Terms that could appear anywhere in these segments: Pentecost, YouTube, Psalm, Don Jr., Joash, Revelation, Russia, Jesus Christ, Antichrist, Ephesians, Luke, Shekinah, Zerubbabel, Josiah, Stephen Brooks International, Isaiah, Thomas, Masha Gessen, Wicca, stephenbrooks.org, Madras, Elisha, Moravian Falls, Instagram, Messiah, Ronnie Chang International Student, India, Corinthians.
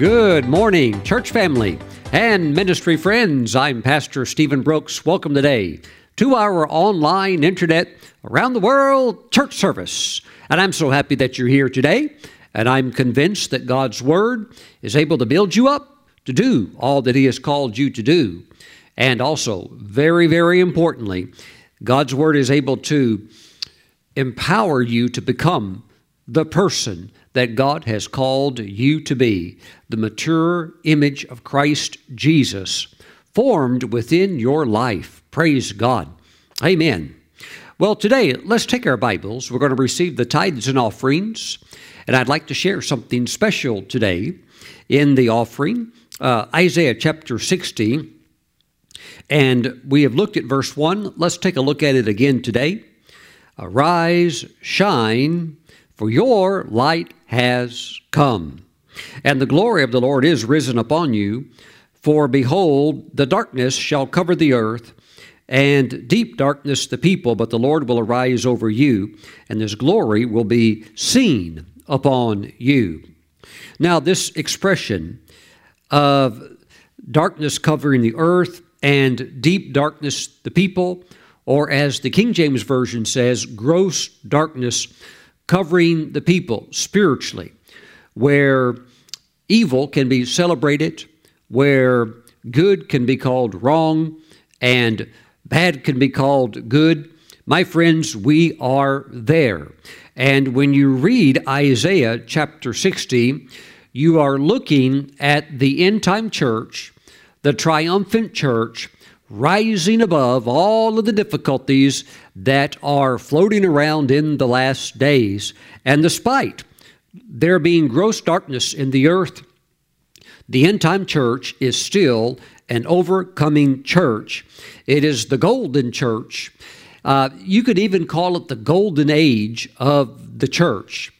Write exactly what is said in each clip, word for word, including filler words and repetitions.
Good morning, church family and ministry friends. I'm Pastor Stephen Brooks. Welcome today to our online internet around the world church service. And I'm so happy that you're here today. And I'm convinced that God's Word is able to build you up to do all that He has called you to do. And also, very, very importantly, God's Word is able to empower you to become the person that God has called you to be, the mature image of Christ Jesus formed within your life. Praise God. Amen. Well, today, let's take our Bibles. We're going to receive the tithes and offerings, and I'd like to share something special today in the offering. Uh, Isaiah chapter sixty, and we have looked at verse one. Let's take a look at it again today. Arise, shine, for your light has come, and the glory of the Lord is risen upon you. For behold, the darkness shall cover the earth, and deep darkness the people, but the Lord will arise over you, and His glory will be seen upon you. Now, this expression of darkness covering the earth and deep darkness the people, or as the King James Version says, gross darkness covering the people spiritually, where evil can be celebrated, where good can be called wrong, and bad can be called good. My friends, we are there. And when you read Isaiah chapter sixty, you are looking at the end-time church, the triumphant church, rising above all of the difficulties that are floating around in the last days. And despite there being gross darkness in the earth, the end-time church is still an overcoming church. It is the golden church. Uh, you could even call it the golden age of the church.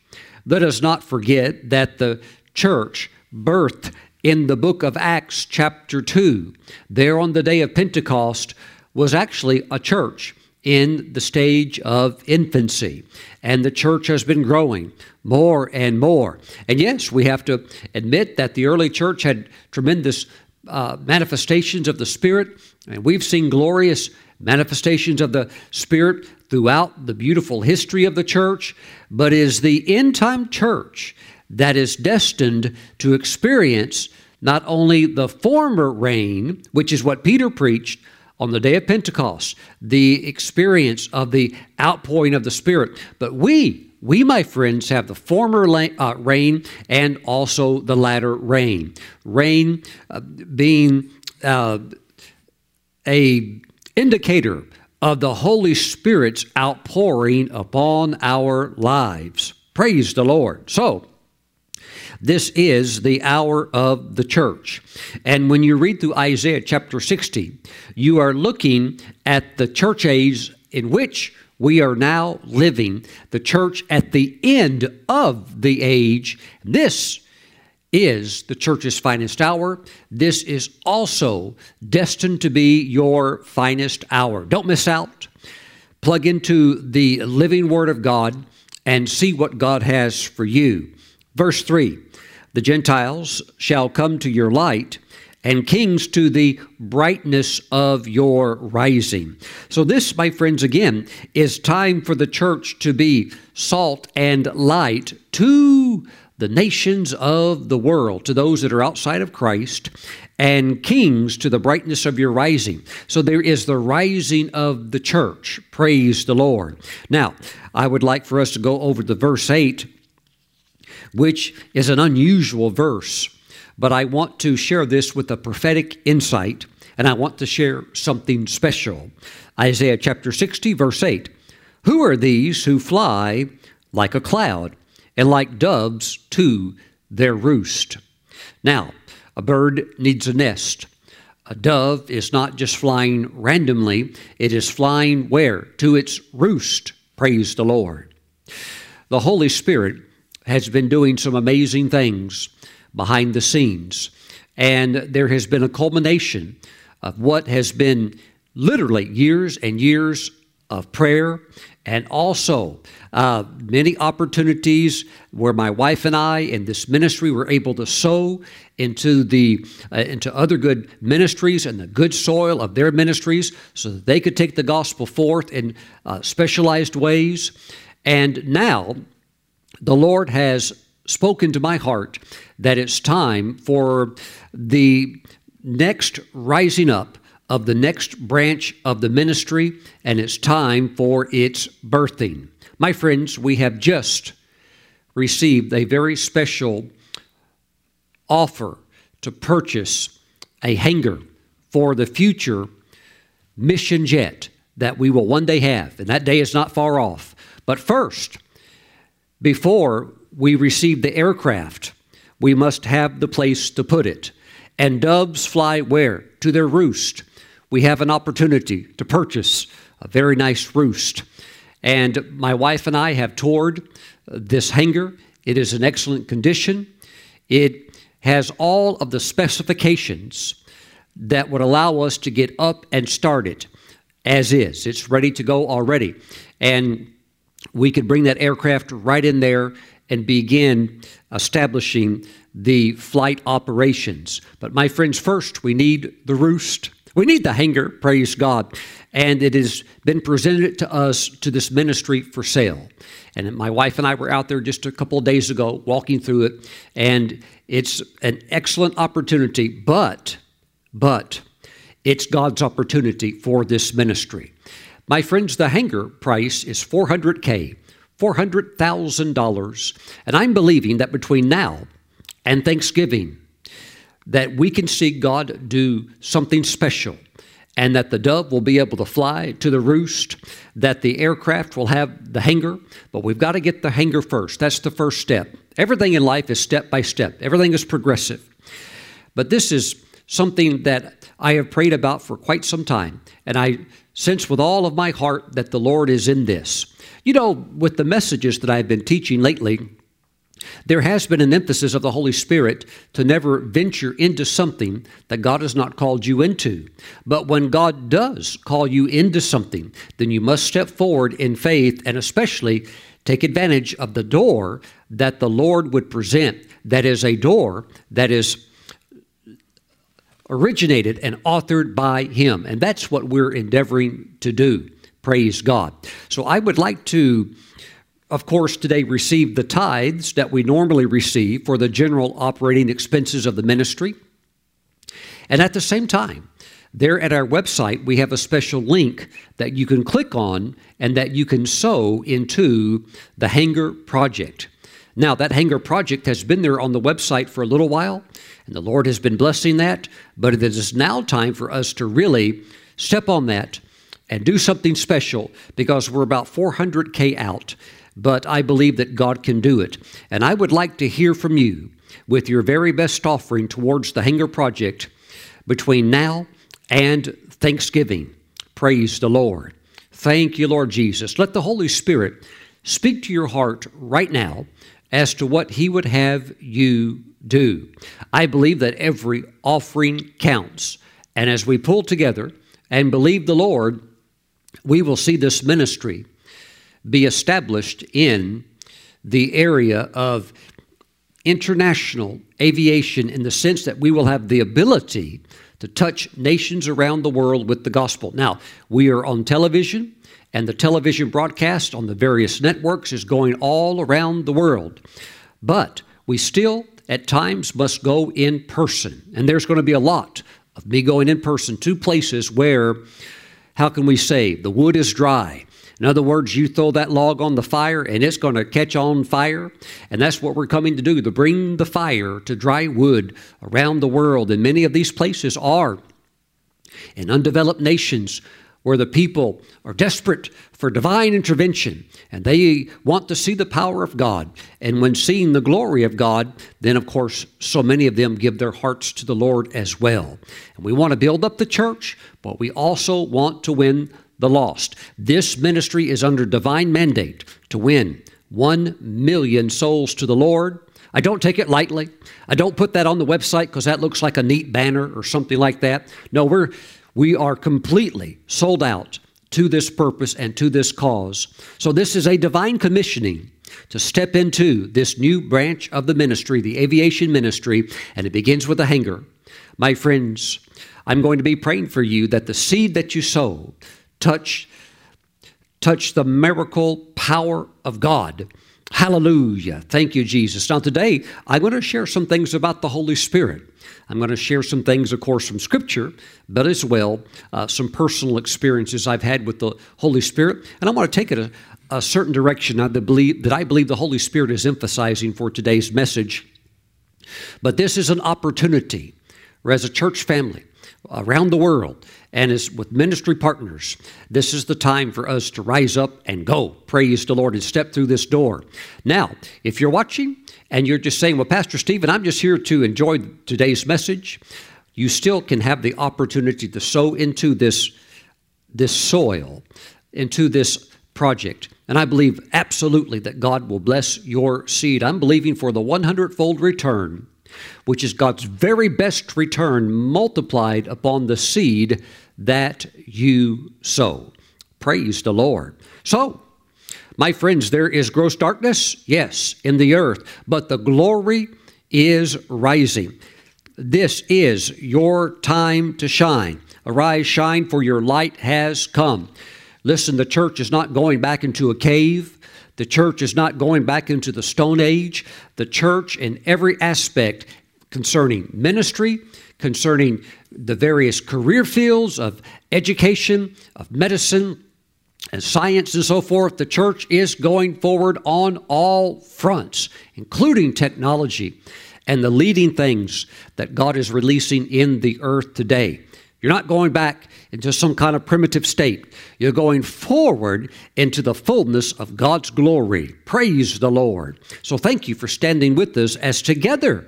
Let us not forget that the church birthed in the book of Acts chapter two, there on the day of Pentecost, was actually a church in the stage of infancy. And the church has been growing more and more. And yes, we have to admit that the early church had tremendous uh, manifestations of the Spirit. And we've seen glorious manifestations of the Spirit throughout the beautiful history of the church. But is the end-time church that is destined to experience not only the former rain, which is what Peter preached on the day of Pentecost, the experience of the outpouring of the Spirit, but we, we, my friends, have the former uh, rain and also the latter rain. Rain uh, being uh, a indicator of the Holy Spirit's outpouring upon our lives. Praise the Lord. So, this is the hour of the church. And when you read through Isaiah chapter sixty, you are looking at the church age in which we are now living, the church at the end of the age. This is the church's finest hour. This is also destined to be your finest hour. Don't miss out. Plug into the living Word of God and see what God has for you. Verse three, the Gentiles shall come to your light, and kings to the brightness of your rising. So this, my friends, again, is time for the church to be salt and light to the nations of the world, to those that are outside of Christ, and kings to the brightness of your rising. So there is the rising of the church. Praise the Lord. Now, I would like for us to go over to verse eight, which is an unusual verse, but I want to share this with a prophetic insight, and I want to share something special. Isaiah chapter sixty, verse eight, who are these who fly like a cloud and like doves to their roost? Now, a bird needs a nest. A dove is not just flying randomly. It is flying where? To its roost. Praise the Lord. The Holy Spirit has been doing some amazing things behind the scenes. And there has been a culmination of what has been literally years and years of prayer And also, uh, many opportunities where my wife and I in this ministry were able to sow into the uh, into other good ministries and the good soil of their ministries so that they could take the gospel forth in uh, specialized ways. And now the Lord has spoken to my heart that it's time for the next rising up of the next branch of the ministry, and it's time for its birthing. My friends, we have just received a very special offer to purchase a hangar for the future mission jet that we will one day have, and that day is not far off. But first, before we receive the aircraft, we must have the place to put it. And doves fly where? To their roost. We have an opportunity to purchase a very nice roost. And my wife and I have toured this hangar. It is in excellent condition. It has all of the specifications that would allow us to get up and start it as is. It's ready to go already. And we could bring that aircraft right in there and begin establishing the flight operations. But my friends, first we need the roost. We need the hangar, praise God. And it has been presented to us, to this ministry, for sale. And my wife and I were out there just a couple of days ago walking through it. And it's an excellent opportunity, but, but it's God's opportunity for this ministry. My friends, the hangar price is four hundred K, four hundred thousand dollars. And I'm believing that between now and Thanksgiving, that we can see God do something special, and that the dove will be able to fly to the roost, that the aircraft will have the hangar, but we've got to get the hangar first. That's the first step. Everything in life is step by step. Everything is progressive. But this is something that I have prayed about for quite some time, and I sense with all of my heart that the Lord is in this. You know, with the messages that I've been teaching lately, there has been an emphasis of the Holy Spirit to never venture into something that God has not called you into. But when God does call you into something, then you must step forward in faith, and especially take advantage of the door that the Lord would present. That is a door that is originated and authored by Him. And that's what we're endeavoring to do. Praise God. So I would like to, of course, today receive the tithes that we normally receive for the general operating expenses of the ministry. And at the same time, there at our website, we have a special link that you can click on and that you can sow into the hangar project. Now, that hangar project has been there on the website for a little while, and the Lord has been blessing that, but it is now time for us to really step on that and do something special, because we're about four hundred K out. But I believe that God can do it. And I would like to hear from you with your very best offering towards the hangar project between now and Thanksgiving. Praise the Lord. Thank you, Lord Jesus. Let the Holy Spirit speak to your heart right now as to what He would have you do. I believe that every offering counts. And as we pull together and believe the Lord, we will see this ministry be established in the area of international aviation, in the sense that we will have the ability to touch nations around the world with the gospel. Now, we are on television, and the television broadcast on the various networks is going all around the world. But we still, at times, must go in person. And there's going to be a lot of me going in person to places where, how can we say, the wood is dry. In other words, you throw that log on the fire and it's going to catch on fire. And that's what we're coming to do, to bring the fire to dry wood around the world. And many of these places are in undeveloped nations where the people are desperate for divine intervention, and they want to see the power of God. And when seeing the glory of God, then of course, so many of them give their hearts to the Lord as well. And we want to build up the church, but we also want to win the lost. This ministry is under divine mandate to win one million souls to the Lord. I don't take it lightly. I don't put that on the website because that looks like a neat banner or something like that. No, we're, we are completely sold out to this purpose and to this cause. So this is a divine commissioning to step into this new branch of the ministry, the aviation ministry, and it begins with a hangar. My friends, I'm going to be praying for you that the seed that you sow touch, touch the miracle power of God. Hallelujah. Thank you, Jesus. Now today, I'm going to share some things about the Holy Spirit. I'm going to share some things, of course, from Scripture, but as well, uh, some personal experiences I've had with the Holy Spirit. And I want to take it a, a certain direction that, believe, that I believe the Holy Spirit is emphasizing for today's message. But this is an opportunity, or as a church family around the world, and is with ministry partners, this is the time for us to rise up and go. Praise the Lord and step through this door. Now, if you're watching and you're just saying, well, Pastor Stephen, I'm just here to enjoy today's message, you still can have the opportunity to sow into this, this soil, into this project. And I believe absolutely that God will bless your seed. I'm believing for the hundredfold return, which is God's very best return multiplied upon the seed that you sow. Praise the Lord. So, my friends, there is gross darkness, yes, in the earth, but the glory is rising. This is your time to shine. Arise, shine, for your light has come. Listen, the church is not going back into a cave. The church is not going back into the Stone Age. The church in every aspect concerning ministry, concerning the various career fields of education, of medicine, and science and so forth, the church is going forward on all fronts, including technology and the leading things that God is releasing in the earth today. You're not going back into some kind of primitive state. You're going forward into the fullness of God's glory. Praise the Lord. So thank you for standing with us as together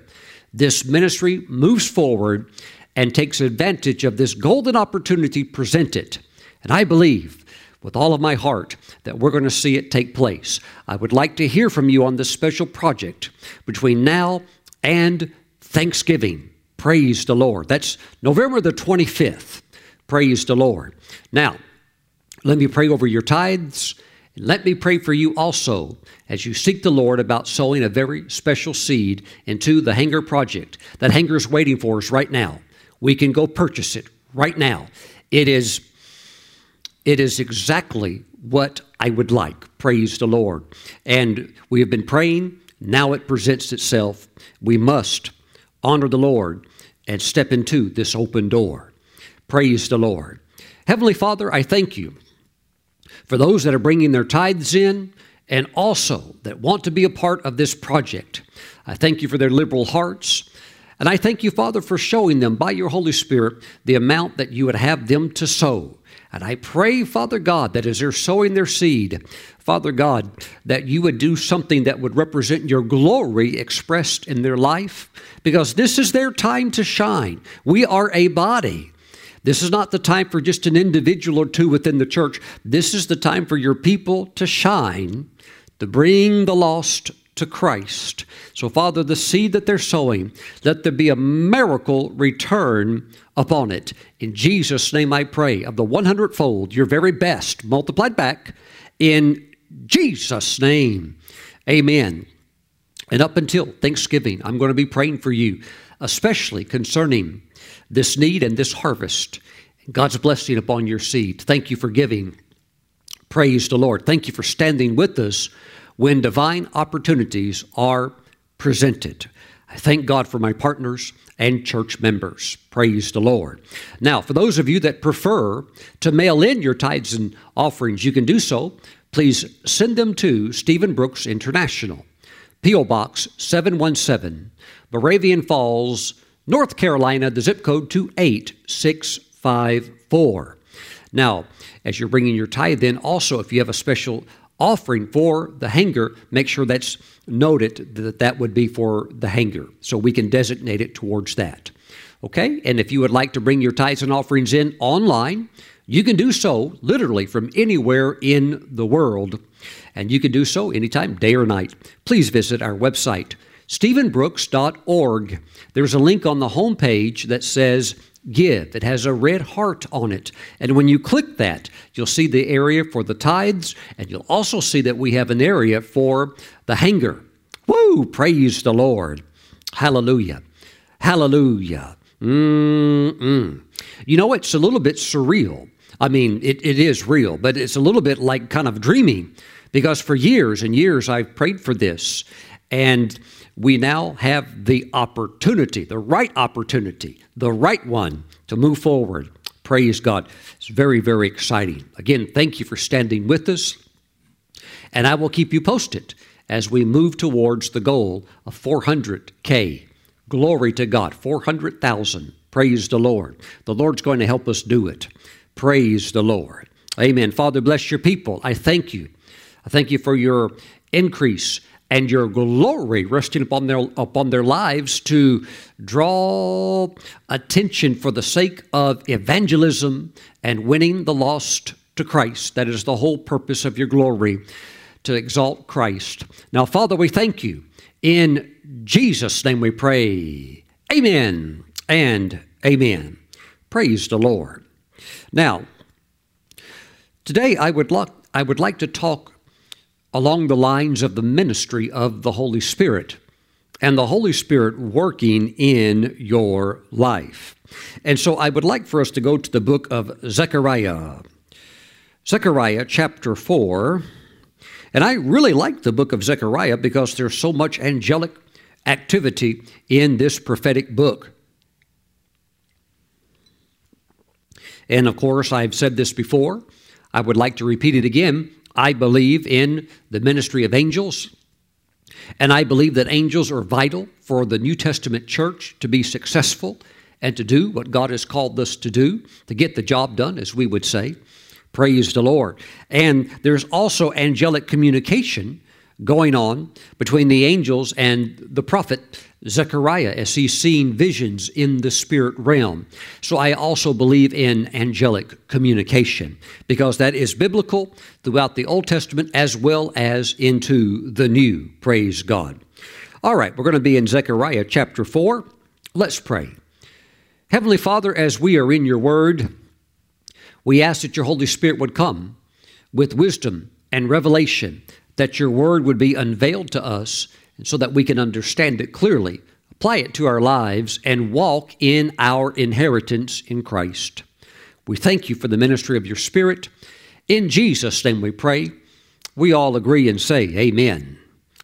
this ministry moves forward and takes advantage of this golden opportunity presented. And I believe with all of my heart that we're going to see it take place. I would like to hear from you on this special project between now and Thanksgiving. Praise the Lord. That's November the twenty-fifth. Praise the Lord. Now, let me pray over your tithes. And let me pray for you also as you seek the Lord about sowing a very special seed into the hangar project. That hangar is waiting for us right now. We can go purchase it right now. It is, it is exactly what I would like. Praise the Lord. And we have been praying. Now it presents itself. We must honor the Lord and step into this open door. Praise the Lord. Heavenly Father, I thank you for those that are bringing their tithes in and also that want to be a part of this project. I thank you for their liberal hearts. And I thank you, Father, for showing them by your Holy Spirit the amount that you would have them to sow. And I pray, Father God, that as they're sowing their seed, Father God, that you would do something that would represent your glory expressed in their life, because this is their time to shine. We are a body. This is not the time for just an individual or two within the church. This is the time for your people to shine, to bring the lost to Christ. So, Father, the seed that they're sowing, let there be a miracle return upon it. In Jesus' name I pray, of the hundredfold, your very best, multiplied back in Jesus' name. Amen. And up until Thanksgiving, I'm going to be praying for you, especially concerning this need and this harvest. God's blessing upon your seed. Thank you for giving. Praise the Lord. Thank you for standing with us when divine opportunities are presented. I thank God for my partners and church members. Praise the Lord. Now, for those of you that prefer to mail in your tithes and offerings, you can do so. Please send them to Stephen Brooks International, P O Box seven one seven, Moravian Falls, North Carolina, the zip code two eight six five four. Now, as you're bringing your tithe in, also if you have a special offering for the hangar, make sure that's noted that that would be for the hangar, so we can designate it towards that. Okay? And if you would like to bring your tithes and offerings in online, you can do so literally from anywhere in the world, and you can do so anytime, day or night. Please visit our website, stephen brooks dot org. There's a link on the homepage that says give. It has a red heart on it. And when you click that, you'll see the area for the tithes, and you'll also see that we have an area for the hanger. Woo! Praise the Lord. Hallelujah. Hallelujah. Mm-mm. You know, it's a little bit surreal. I mean, it, it is real, but it's a little bit like kind of dreamy, because for years and years I've prayed for this, and we now have the opportunity, the right opportunity, the right one to move forward. Praise God. It's very, very exciting. Again, thank you for standing with us, and I will keep you posted as we move towards the goal of four hundred K. Glory to God, four hundred thousand. Praise the Lord. The Lord's going to help us do it. Praise the Lord. Amen. Father, bless your people. I thank you. I thank you for your increase and your glory resting upon their upon their lives to draw attention for the sake of evangelism and winning the lost to Christ. That is the whole purpose of your glory, to exalt Christ. Now, Father, we thank you. In Jesus' name we pray. Amen and amen. Praise the Lord. Now, today I would, lo- I would like to talk along the lines of the ministry of the Holy Spirit and the Holy Spirit working in your life. And so I would like for us to go to the book of Zechariah, Zechariah chapter four. And I really like the book of Zechariah because there's so much angelic activity in this prophetic book. And of course, I've said this before. I would like to repeat it again. I believe in the ministry of angels. And I believe that angels are vital for the New Testament church to be successful and to do what God has called us to do, to get the job done, as we would say. Praise the Lord. And there's also angelic communication going on between the angels and the prophet Zechariah as he's seeing visions in the spirit realm. So I also believe in angelic communication because that is biblical throughout the Old Testament as well as into the New. Praise God. All right, we're going to be in Zechariah chapter four. Let's pray. Heavenly Father, as we are in your word, we ask that your Holy Spirit would come with wisdom and revelation, that your word would be unveiled to us and so that we can understand it clearly, apply it to our lives, and walk in our inheritance in Christ. We thank you for the ministry of your Spirit. In Jesus' name we pray. We all agree and say amen.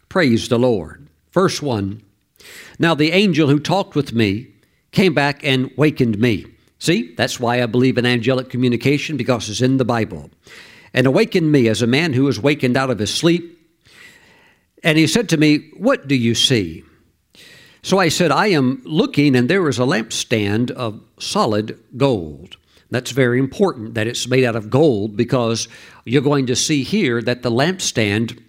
Praise the Lord. Verse one, now the angel who talked with me came back and wakened me. See, that's why I believe in angelic communication, because it's in the Bible. And awakened me as a man who is wakened out of his sleep. And he said to me, what do you see? So I said, I am looking, and there is a lampstand of solid gold. That's very important that it's made out of gold, because you're going to see here that the lampstand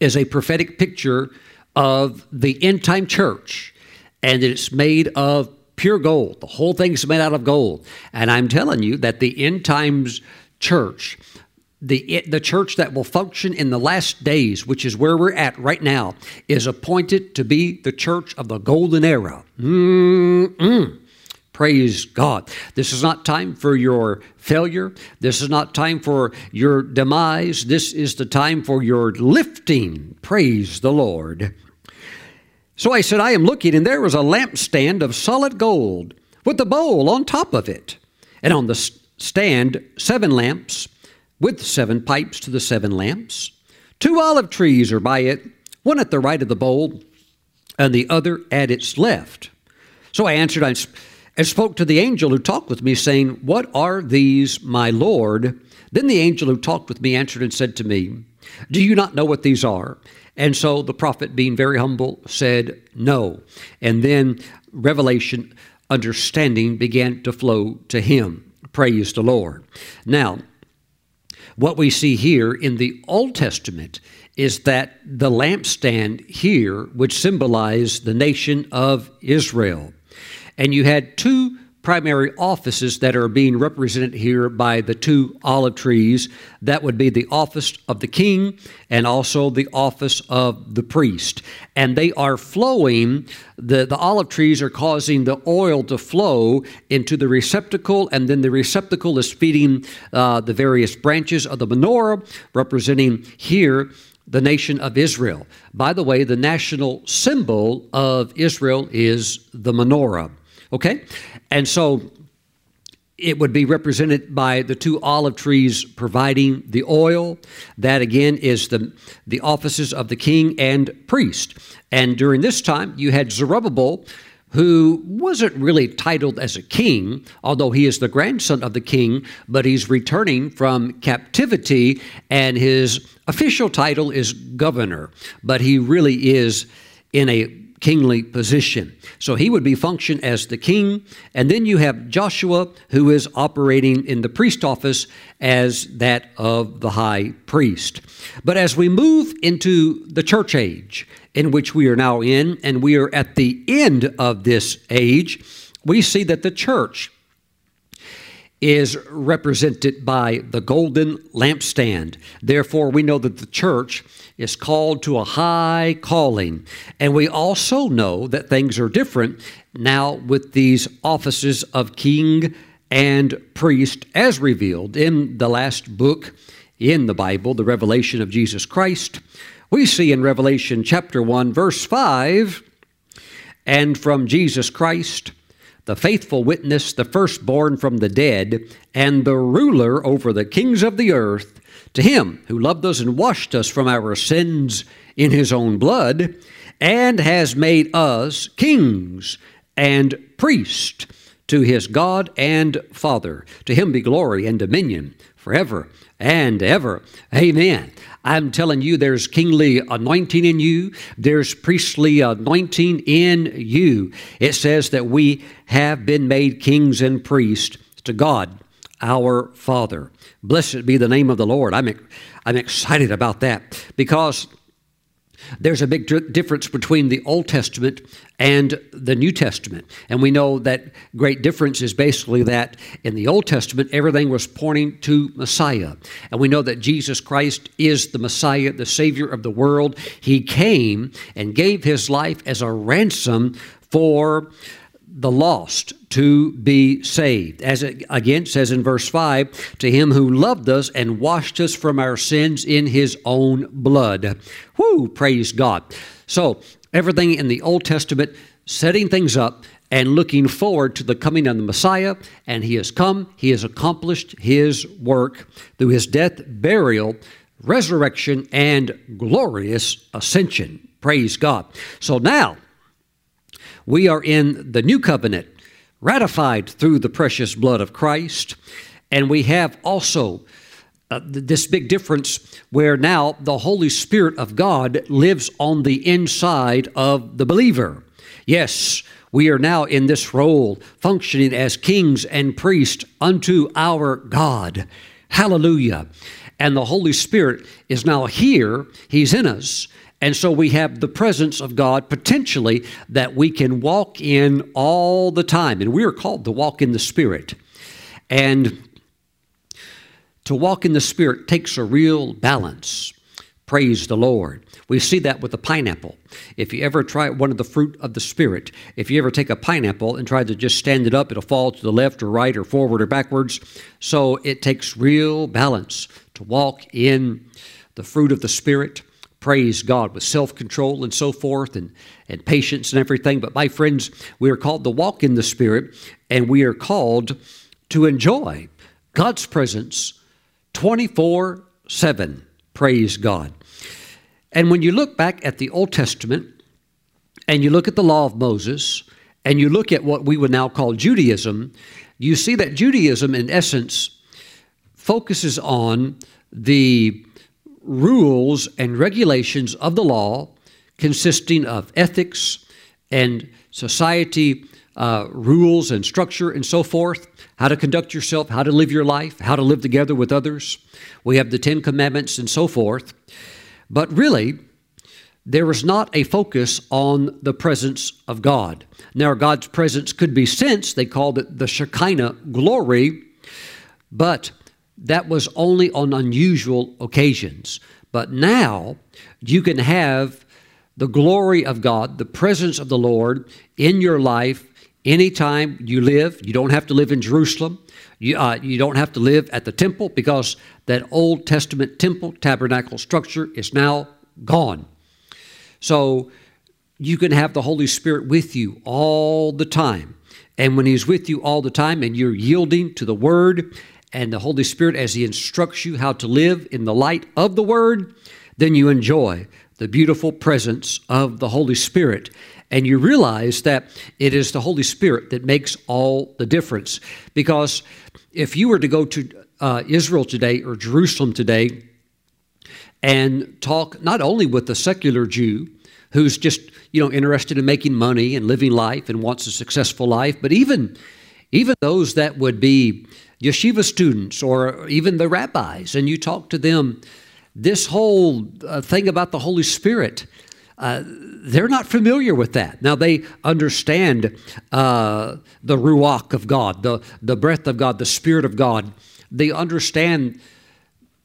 is a prophetic picture of the end time church, and it's made of pure gold. The whole thing's made out of gold. And I'm telling you that the end times church, the, the church that will function in the last days, which is where we're at right now, is appointed to be the church of the golden era. Mm-mm. Praise God. This is not time for your failure. This is not time for your demise. This is the time for your lifting. Praise the Lord. So I said, I am looking, and there was a lampstand of solid gold with a bowl on top of it. And on the stand, seven lamps with seven pipes to the seven lamps. Two olive trees are by it, one at the right of the bowl and the other at its left. So I answered and spoke to the angel who talked with me, saying, what are these, my Lord? Then the angel who talked with me answered and said to me, do you not know what these are? And so the prophet, being very humble, said no. And then revelation, understanding began to flow to him. Praise the Lord. Now, what we see here in the Old Testament is that the lampstand here would symbolize the nation of Israel. And you had two primary offices that are being represented here by the two olive trees. That would be the office of the king and also the office of the priest. And they are flowing, the, the olive trees are causing the oil to flow into the receptacle, and then the receptacle is feeding uh, the various branches of the menorah, representing here the nation of Israel. By the way, the national symbol of Israel is the menorah. Okay? And so it would be represented by the two olive trees providing the oil. That again is the, the offices of the king and priest. And during this time, you had Zerubbabel, who wasn't really titled as a king, although he is the grandson of the king, but he's returning from captivity, and his official title is governor, but he really is in a kingly position. So he would be functioned as the king. And then you have Joshua, who is operating in the priest office as that of the high priest. But as we move into the church age in which we are now in, and we are at the end of this age, we see that the church is represented by the golden lampstand. Therefore, we know that the church is called to a high calling. And we also know that things are different now with these offices of king and priest as revealed in the last book in the Bible, the Revelation of Jesus Christ. We see in Revelation chapter one, verse five, "And from Jesus Christ, the faithful witness, the firstborn from the dead, and the ruler over the kings of the earth, to him who loved us and washed us from our sins in his own blood, and has made us kings and priests to his God and Father. To him be glory and dominion forever and ever. Amen." I'm telling you, there's kingly anointing in you. There's priestly anointing in you. It says that we have been made kings and priests to God, our Father. Blessed be the name of the Lord. I'm, I'm excited about that, because there's a big difference between the Old Testament and the New Testament. And we know that great difference is basically that in the Old Testament, everything was pointing to Messiah. And we know that Jesus Christ is the Messiah, the Savior of the world. He came and gave his life as a ransom for the lost to be saved. As it again says in verse five, "To him who loved us and washed us from our sins in his own blood." Whoo, praise God. So everything in the Old Testament, setting things up and looking forward to the coming of the Messiah. And he has come, he has accomplished his work through his death, burial, resurrection, and glorious ascension. Praise God. So now, we are in the new covenant, ratified through the precious blood of Christ. And we have also uh, th- this big difference where now the Holy Spirit of God lives on the inside of the believer. Yes, we are now in this role, functioning as kings and priests unto our God. Hallelujah. And the Holy Spirit is now here. He's in us. And so we have the presence of God potentially that we can walk in all the time. And we are called to walk in the Spirit. And to walk in the Spirit takes a real balance. Praise the Lord. We see that with the pineapple. If you ever try one of the fruit of the Spirit, if you ever take a pineapple and try to just stand it up, it'll fall to the left or right or forward or backwards. So it takes real balance to walk in the fruit of the Spirit. Praise God, with self-control and so forth, and, and patience and everything. But my friends, we are called to walk in the Spirit, and we are called to enjoy God's presence twenty-four seven. Praise God. And when you look back at the Old Testament and you look at the law of Moses and you look at what we would now call Judaism, you see that Judaism in essence focuses on the rules and regulations of the law consisting of ethics and society uh, rules and structure and so forth, how to conduct yourself, how to live your life, how to live together with others. We have the Ten Commandments and so forth. But really, there was not a focus on the presence of God. Now, God's presence could be sensed. They called it the Shekinah glory, but that was only on unusual occasions. But now you can have the glory of God, the presence of the Lord in your life anytime you live. You don't have to live in Jerusalem. You, uh, you don't have to live at the temple, because that Old Testament temple tabernacle structure is now gone. So you can have the Holy Spirit with you all the time. And when He's with you all the time and you're yielding to the Word and the Holy Spirit as He instructs you how to live in the light of the Word, then you enjoy the beautiful presence of the Holy Spirit. And you realize that it is the Holy Spirit that makes all the difference. Because if you were to go to uh, Israel today or Jerusalem today and talk not only with the secular Jew who's just, you know, interested in making money and living life and wants a successful life, but even, even those that would be Yeshiva students or even the rabbis, and you talk to them, this whole uh, thing about the Holy Spirit, uh, they're not familiar with that. Now, they understand uh, the Ruach of God, the, the breath of God, the Spirit of God. They understand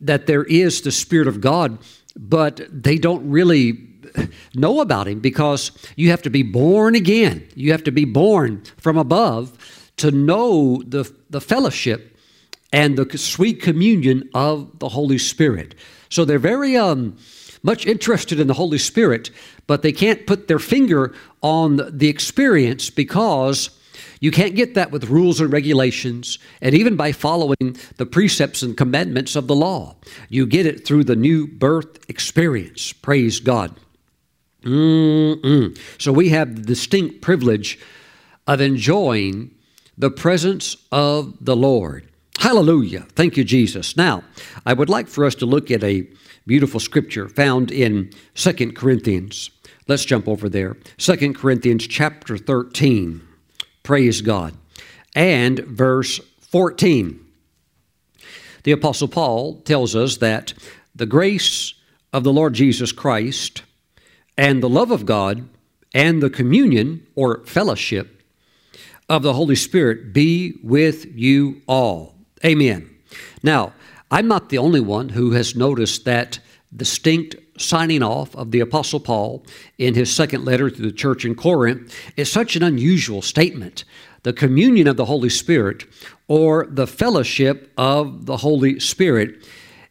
that there is the Spirit of God, but they don't really know about Him, because you have to be born again. You have to be born from above to know the, the fellowship and the sweet communion of the Holy Spirit. So they're very um, much interested in the Holy Spirit, but they can't put their finger on the experience, because you can't get that with rules and regulations, and even by following the precepts and commandments of the law. You get it through the new birth experience. Praise God. Mm-mm. So we have the distinct privilege of enjoying the presence of the Lord. Hallelujah. Thank you, Jesus. Now, I would like for us to look at a beautiful scripture found in Second Corinthians. Let's jump over there. Second Corinthians chapter thirteen. Praise God. And verse fourteen. The Apostle Paul tells us that the grace of the Lord Jesus Christ and the love of God and the communion or fellowship of the Holy Spirit be with you all. Amen. Now, I'm not the only one who has noticed that distinct signing off of the Apostle Paul in his second letter to the church in Corinth is such an unusual statement. The communion of the Holy Spirit, or the fellowship of the Holy Spirit,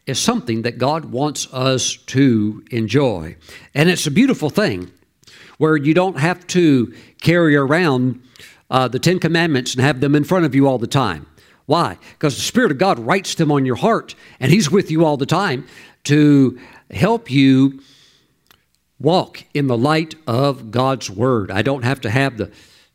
is something that God wants us to enjoy. And it's a beautiful thing where you don't have to carry around uh, the Ten Commandments and have them in front of you all the time. Why? Because the Spirit of God writes them on your heart, and He's with you all the time to help you walk in the light of God's Word. I don't have to have the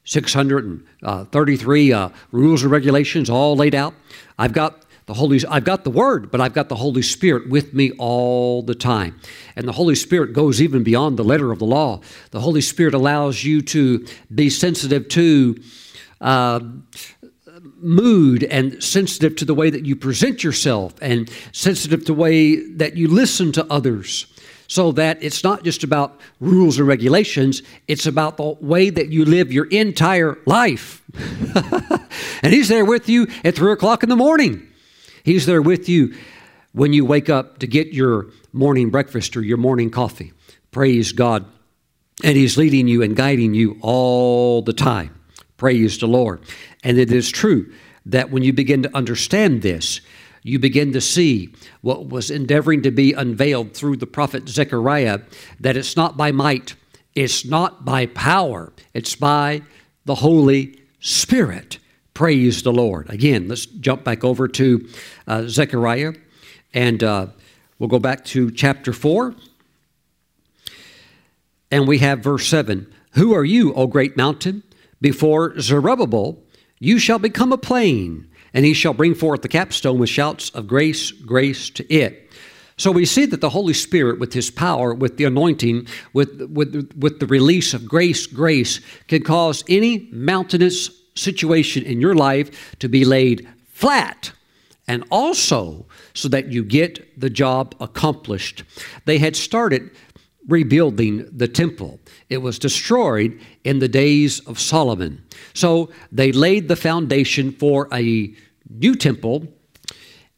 six hundred thirty-three uh, rules and regulations all laid out. I've got the Holy, I've got the Word, but I've got the Holy Spirit with me all the time. And the Holy Spirit goes even beyond the letter of the law. The Holy Spirit allows you to be sensitive to Uh, mood, and sensitive to the way that you present yourself, and sensitive to the way that you listen to others, so that it's not just about rules and regulations. It's about the way that you live your entire life. And He's there with you at three o'clock in the morning. He's there with you when you wake up to get your morning breakfast or your morning coffee. Praise God. And He's leading you and guiding you all the time. Praise the Lord. And it is true that when you begin to understand this, you begin to see what was endeavoring to be unveiled through the prophet Zechariah, that it's not by might, it's not by power, it's by the Holy Spirit. Praise the Lord. Again, let's jump back over to uh, Zechariah, and uh, we'll go back to chapter four. And we have verse seven. Who are you, O great mountain? Before Zerubbabel, you shall become a plain, and he shall bring forth the capstone with shouts of grace, grace to it. So we see that the Holy Spirit, with His power, with the anointing, with, with, with the release of grace, grace, can cause any mountainous situation in your life to be laid flat, and also so that you get the job accomplished. They had started rebuilding the temple. It was destroyed in the days of Solomon. So they laid the foundation for a new temple,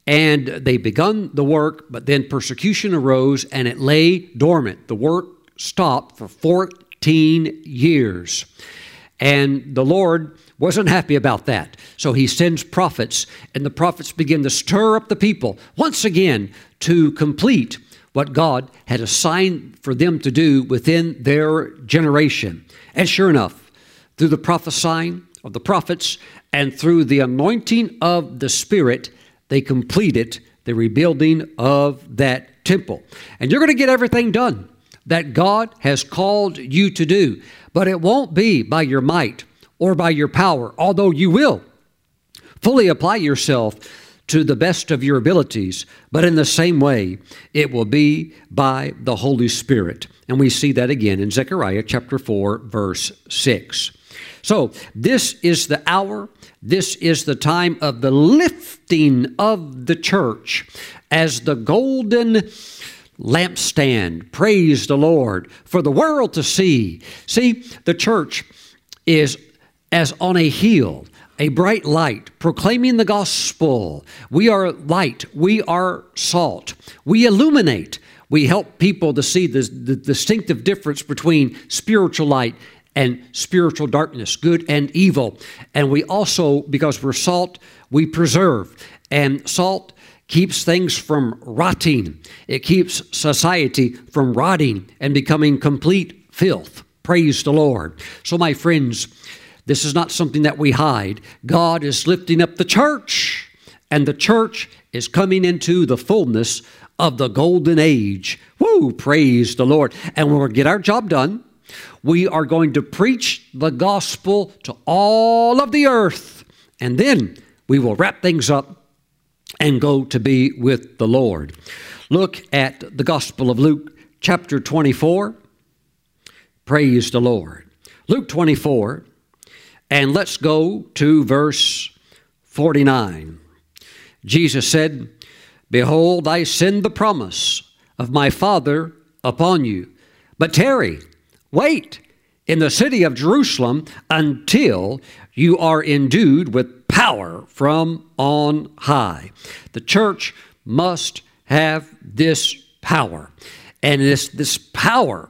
and they begun the work, but then persecution arose and it lay dormant. The work stopped for fourteen years. And the Lord wasn't happy about that. So he sends prophets, and the prophets begin to stir up the people once again to complete what God had assigned for them to do within their generation. And sure enough, through the prophesying of the prophets and through the anointing of the Spirit, they completed the rebuilding of that temple. And you're going to get everything done that God has called you to do, but it won't be by your might or by your power, although you will fully apply yourself to the best of your abilities, but in the same way, it will be by the Holy Spirit. And we see that again in Zechariah chapter four, verse six. So this is the hour, this is the time of the lifting of the church as the golden lampstand. Praise the Lord, for the world to see. See, the church is as on a hill, a bright light, proclaiming the gospel. We are light. We are salt. We illuminate. We help people to see the, the distinctive difference between spiritual light and spiritual darkness, good and evil. And we also, because we're salt, we preserve. And salt keeps things from rotting. It keeps society from rotting and becoming complete filth. Praise the Lord. So my friends, this is not something that we hide. God is lifting up the church, and the church is coming into the fullness of the golden age. Woo, praise the Lord. And when we get our job done, we are going to preach the gospel to all of the earth, and then we will wrap things up and go to be with the Lord. Look at the Gospel of Luke chapter twenty-four. Praise the Lord. Luke twenty-four, and let's go to verse forty-nine. Jesus said, "Behold, I send the promise of my Father upon you, but tarry, wait in the city of Jerusalem until you are endued with power from on high." The church must have this power, and it's this power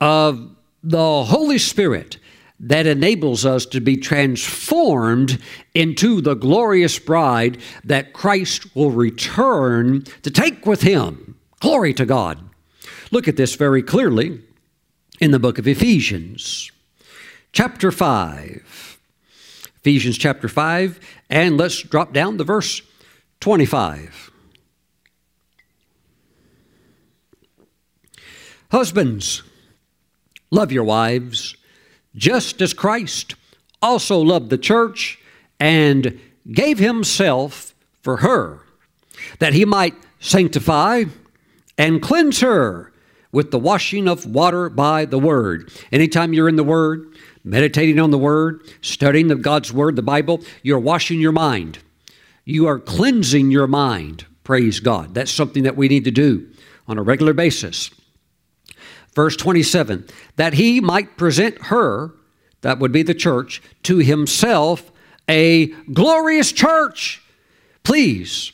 of the Holy Spirit that enables us to be transformed into the glorious bride that Christ will return to take with him. Glory to God. Look at this very clearly in the book of Ephesians, chapter five. Ephesians chapter five, and let's drop down to verse twenty-five. "Husbands, love your wives, just as Christ also loved the church and gave himself for her, that he might sanctify and cleanse her with the washing of water by the word." Anytime you're in the word, meditating on the Word, studying of God's Word, the Bible, you're washing your mind. You are cleansing your mind. Praise God. That's something that we need to do on a regular basis. Verse twenty-seven, "that he might present her," that would be the church, "to himself a glorious church." Please,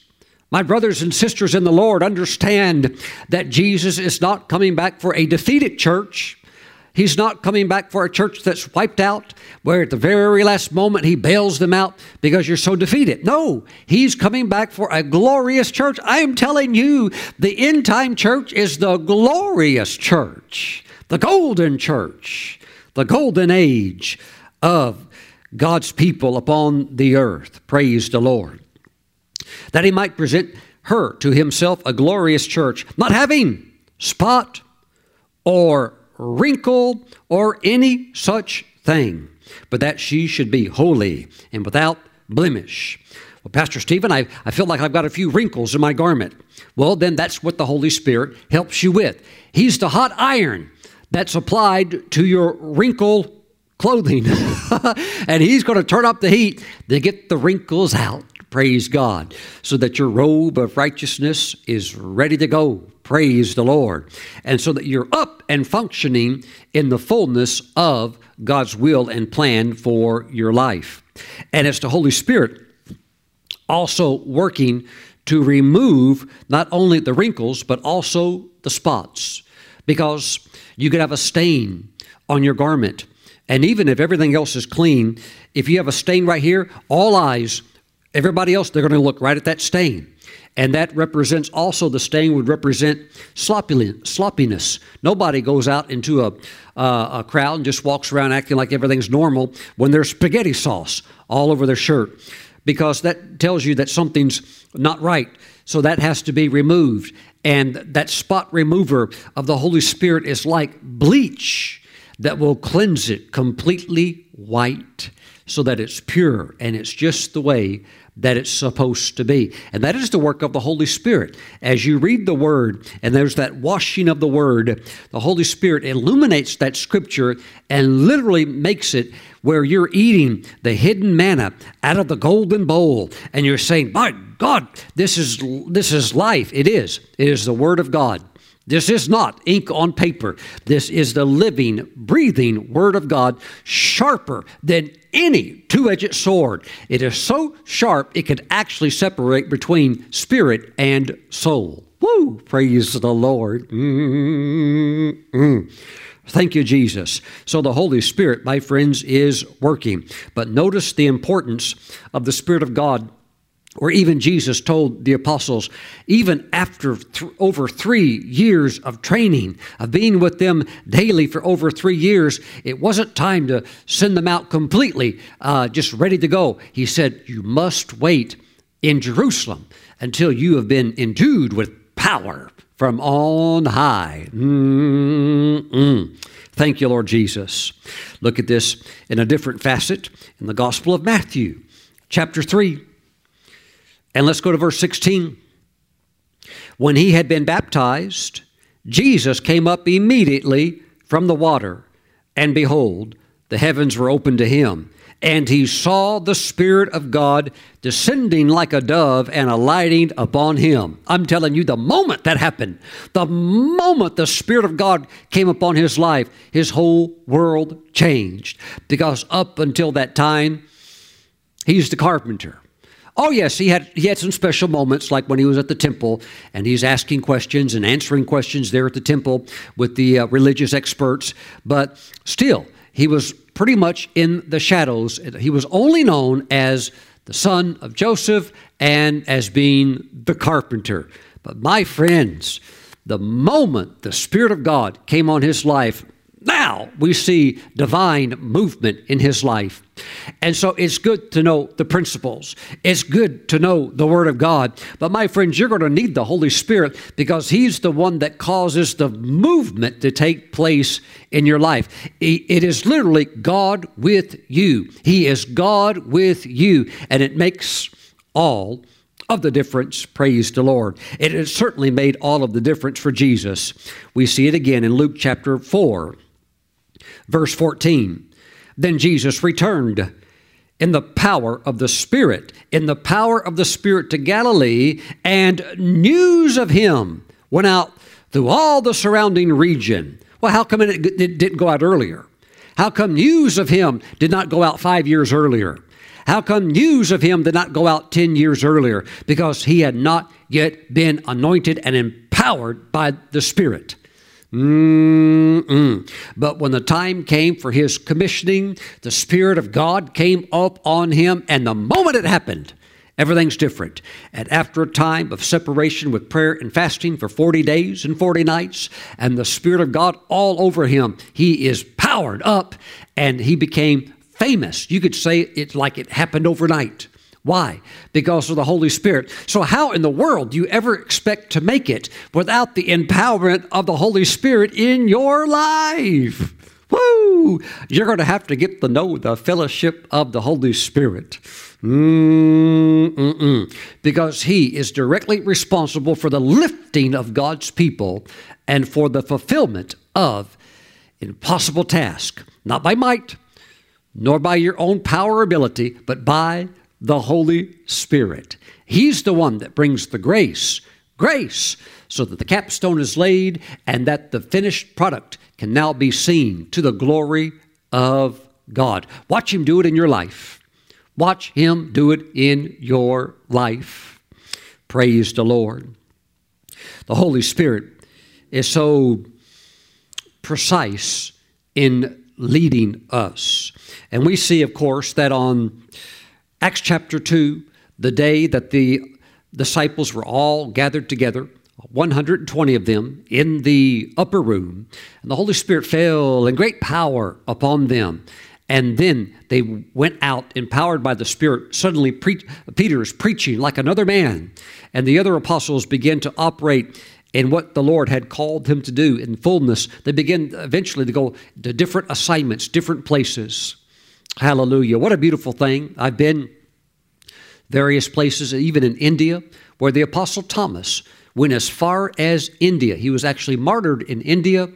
my brothers and sisters in the Lord, understand that Jesus is not coming back for a defeated church. He's not coming back for a church that's wiped out, where at the very last moment he bails them out because you're so defeated. No, he's coming back for a glorious church. I am telling you, the end time church is the glorious church, the golden church, the golden age of God's people upon the earth. Praise the Lord. "That he might present her to himself a glorious church, not having spot or wrinkle or any such thing, but that she should be holy and without blemish." Well, Pastor Stephen, I, I feel like I've got a few wrinkles in my garment. Well, then that's what the Holy Spirit helps you with. He's the hot iron that's applied to your wrinkle clothing. And he's going to turn up the heat to get the wrinkles out. Praise God. So that your robe of righteousness is ready to go. Praise the Lord. And so that you're up and functioning in the fullness of God's will and plan for your life. And it's the Holy Spirit also working to remove not only the wrinkles, but also the spots. Because you could have a stain on your garment. And even if everything else is clean, if you have a stain right here, all eyes, everybody else, they're going to look right at that stain. And that represents also, the stain would represent sloppiness. Nobody goes out into a, uh, a crowd and just walks around acting like everything's normal when there's spaghetti sauce all over their shirt, because that tells you that something's not right. So that has to be removed. And that spot remover of the Holy Spirit is like bleach that will cleanse it completely white so that it's pure and it's just the way that it's supposed to be. And that is the work of the Holy Spirit. As you read the Word, and there's that washing of the Word, the Holy Spirit illuminates that Scripture and literally makes it where you're eating the hidden manna out of the golden bowl, and you're saying, my God, this is, this is life. It is. It is the Word of God. This is not ink on paper. This is the living, breathing Word of God, sharper than any two-edged sword. It is so sharp, it could actually separate between spirit and soul. Woo! Praise the Lord. Mm-hmm. Thank you, Jesus. So the Holy Spirit, my friends, is working. But notice the importance of the Spirit of God, or even Jesus told the apostles, even after th- over three years of training, of being with them daily for over three years, it wasn't time to send them out completely, uh, just ready to go. He said, you must wait in Jerusalem until you have been endued with power from on high. Mm-mm. Thank you, Lord Jesus. Look at this in a different facet in the Gospel of Matthew, chapter three. And let's go to verse sixteen. When he had been baptized, Jesus came up immediately from the water, and behold, the heavens were opened to him, and he saw the Spirit of God descending like a dove and alighting upon him. I'm telling you, the moment that happened, the moment the Spirit of God came upon his life, his whole world changed. Because up until that time, he's the carpenter. Oh, yes, he had he had some special moments, like when he was at the temple, and he's asking questions and answering questions there at the temple with the uh, religious experts. But still, he was pretty much in the shadows. He was only known as the son of Joseph and as being the carpenter. But my friends, the moment the Spirit of God came on his life, now we see divine movement in his life. And so it's good to know the principles. It's good to know the Word of God. But my friends, you're going to need the Holy Spirit, because he's the one that causes the movement to take place in your life. It is literally God with you. He is God with you. And it makes all of the difference. Praise the Lord. It has certainly made all of the difference for Jesus. We see it again in Luke chapter four. Verse fourteen, then Jesus returned in the power of the Spirit, in the power of the Spirit to Galilee, and news of him went out through all the surrounding region. Well, how come it didn't go out earlier? How come news of him did not go out five years earlier? How come news of him did not go out ten years earlier? Because he had not yet been anointed and empowered by the Spirit. Mm-mm. But when the time came for his commissioning, the Spirit of God came up on him, and the moment it happened, everything's different. And after a time of separation with prayer and fasting for forty days and forty nights, and the Spirit of God all over him, he is powered up, and he became famous. You could say it's like it happened overnight. Why? Because of the Holy Spirit. So how in the world do you ever expect to make it without the empowerment of the Holy Spirit in your life? Woo! You're going to have to get to know the fellowship of the Holy Spirit. Mm-mm-mm. Because he is directly responsible for the lifting of God's people and for the fulfillment of impossible task. Not by might, nor by your own power or ability, but by the Holy Spirit. He's the one that brings the grace, grace, so that the capstone is laid and that the finished product can now be seen to the glory of God. Watch him do it in your life. Watch him do it in your life. Praise the Lord. The Holy Spirit is so precise in leading us. And we see, of course, that on Acts chapter two, the day that the disciples were all gathered together, one hundred twenty of them in the upper room, and the Holy Spirit fell in great power upon them. And then they went out, empowered by the Spirit. Suddenly pre- Peter is preaching like another man, and the other apostles begin to operate in what the Lord had called them to do in fullness. They begin eventually to go to different assignments, different places. Hallelujah. What a beautiful thing. I've been various places, even in India, where the Apostle Thomas went as far as India. He was actually martyred in India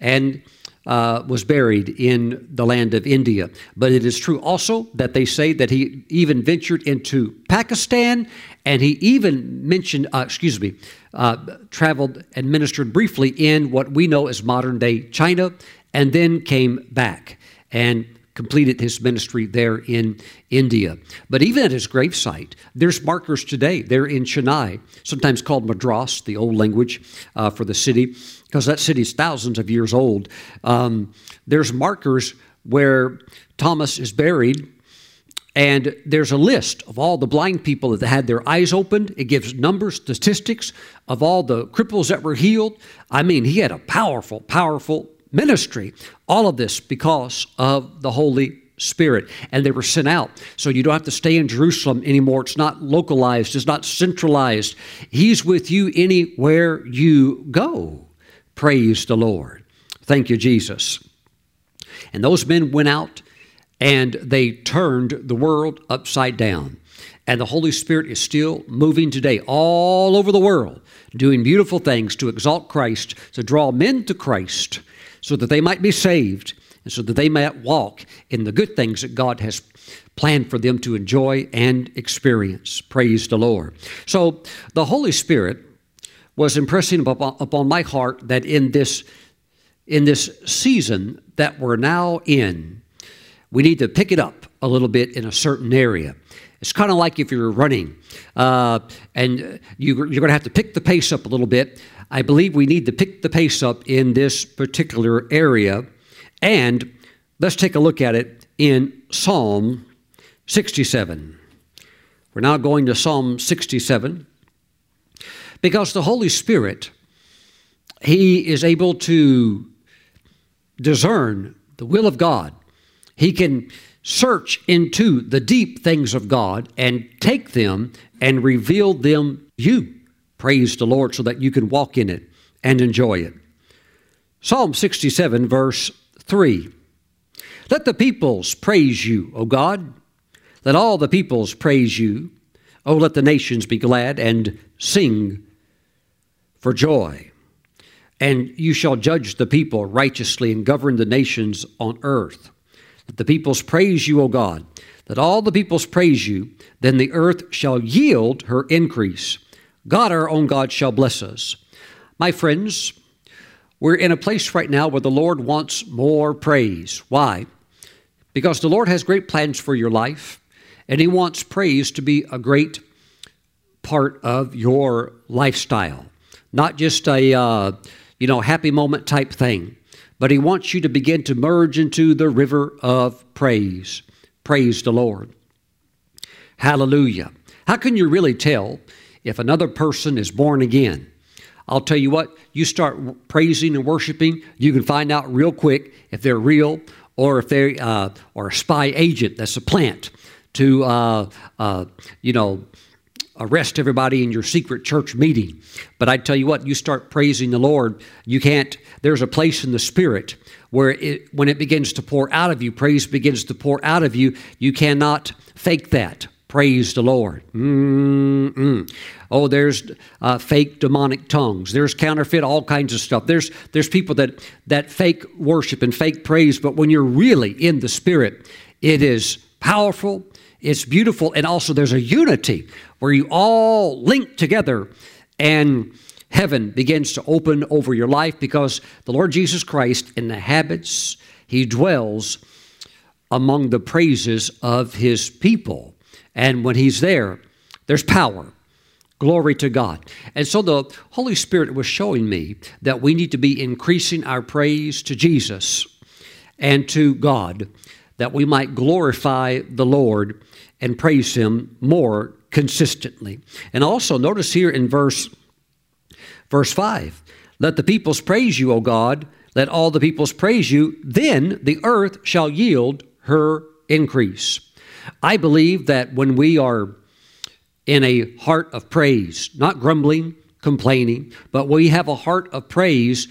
and uh, was buried in the land of India. But it is true also that they say that he even ventured into Pakistan, and he even mentioned, uh, excuse me, uh, traveled and ministered briefly in what we know as modern-day China, and then came back and completed his ministry there in India. But even at his gravesite, there's markers today. They're in Chennai, sometimes called Madras, the old language uh, for the city, because that city is thousands of years old. Um, there's markers where Thomas is buried, and there's a list of all the blind people that had their eyes opened. It gives numbers, statistics of all the cripples that were healed. I mean, he had a powerful, powerful ministry, all of this because of the Holy Spirit, and they were sent out. So you don't have to stay in Jerusalem anymore. It's not localized. It's not centralized. He's with you anywhere you go. Praise the Lord. Thank you, Jesus. And those men went out and they turned the world upside down. And the Holy Spirit is still moving today all over the world, doing beautiful things to exalt Christ, to draw men to Christ, so that they might be saved, and so that they might walk in the good things that God has planned for them to enjoy and experience. Praise the Lord. So the Holy Spirit was impressing upon my heart that in this, in this season that we're now in, we need to pick it up a little bit in a certain area. It's kind of like if you're running uh, and you, you're going to have to pick the pace up a little bit. I believe we need to pick the pace up in this particular area. And let's take a look at it in Psalm sixty-seven. We're now going to Psalm sixty-seven, because the Holy Spirit, he is able to discern the will of God. He can search into the deep things of God and take them and reveal them to you. Praise the Lord, so that you can walk in it and enjoy it. Psalm sixty-seven, verse three. Let the peoples praise you, O God. Let all the peoples praise you. O let the nations be glad and sing for joy. And you shall judge the people righteously and govern the nations on earth. Let the peoples praise you, O God. Let all the peoples praise you. Then the earth shall yield her increase. God, our own God, shall bless us. My friends, we're in a place right now where the Lord wants more praise. Why? Because the Lord has great plans for your life, and he wants praise to be a great part of your lifestyle. Not just a, uh, you know, happy moment type thing, but he wants you to begin to merge into the river of praise. Praise the Lord. Hallelujah. How can you really tell if another person is born again? I'll tell you what, you start praising and worshiping, you can find out real quick if they're real or if they uh, are a spy agent that's a plant to, uh, uh, you know, arrest everybody in your secret church meeting. But I tell you what, you start praising the Lord, you can't, there's a place in the Spirit where it, when it begins to pour out of you, praise begins to pour out of you, you cannot fake that. Praise the Lord. Mm-mm. Oh, there's uh, fake demonic tongues. There's counterfeit, all kinds of stuff. There's there's people that, that fake worship and fake praise. But when you're really in the Spirit, it is powerful. It's beautiful. And also there's a unity where you all link together and heaven begins to open over your life, because the Lord Jesus Christ inhabits, he dwells among the praises of his people. And when he's there, there's power. Glory to God. And so the Holy Spirit was showing me that we need to be increasing our praise to Jesus and to God, that we might glorify the Lord and praise him more consistently. And also notice here in verse verse five, let the peoples praise you, O God, let all the peoples praise you, then the earth shall yield her increase. I believe that when we are in a heart of praise, not grumbling, complaining, but we have a heart of praise,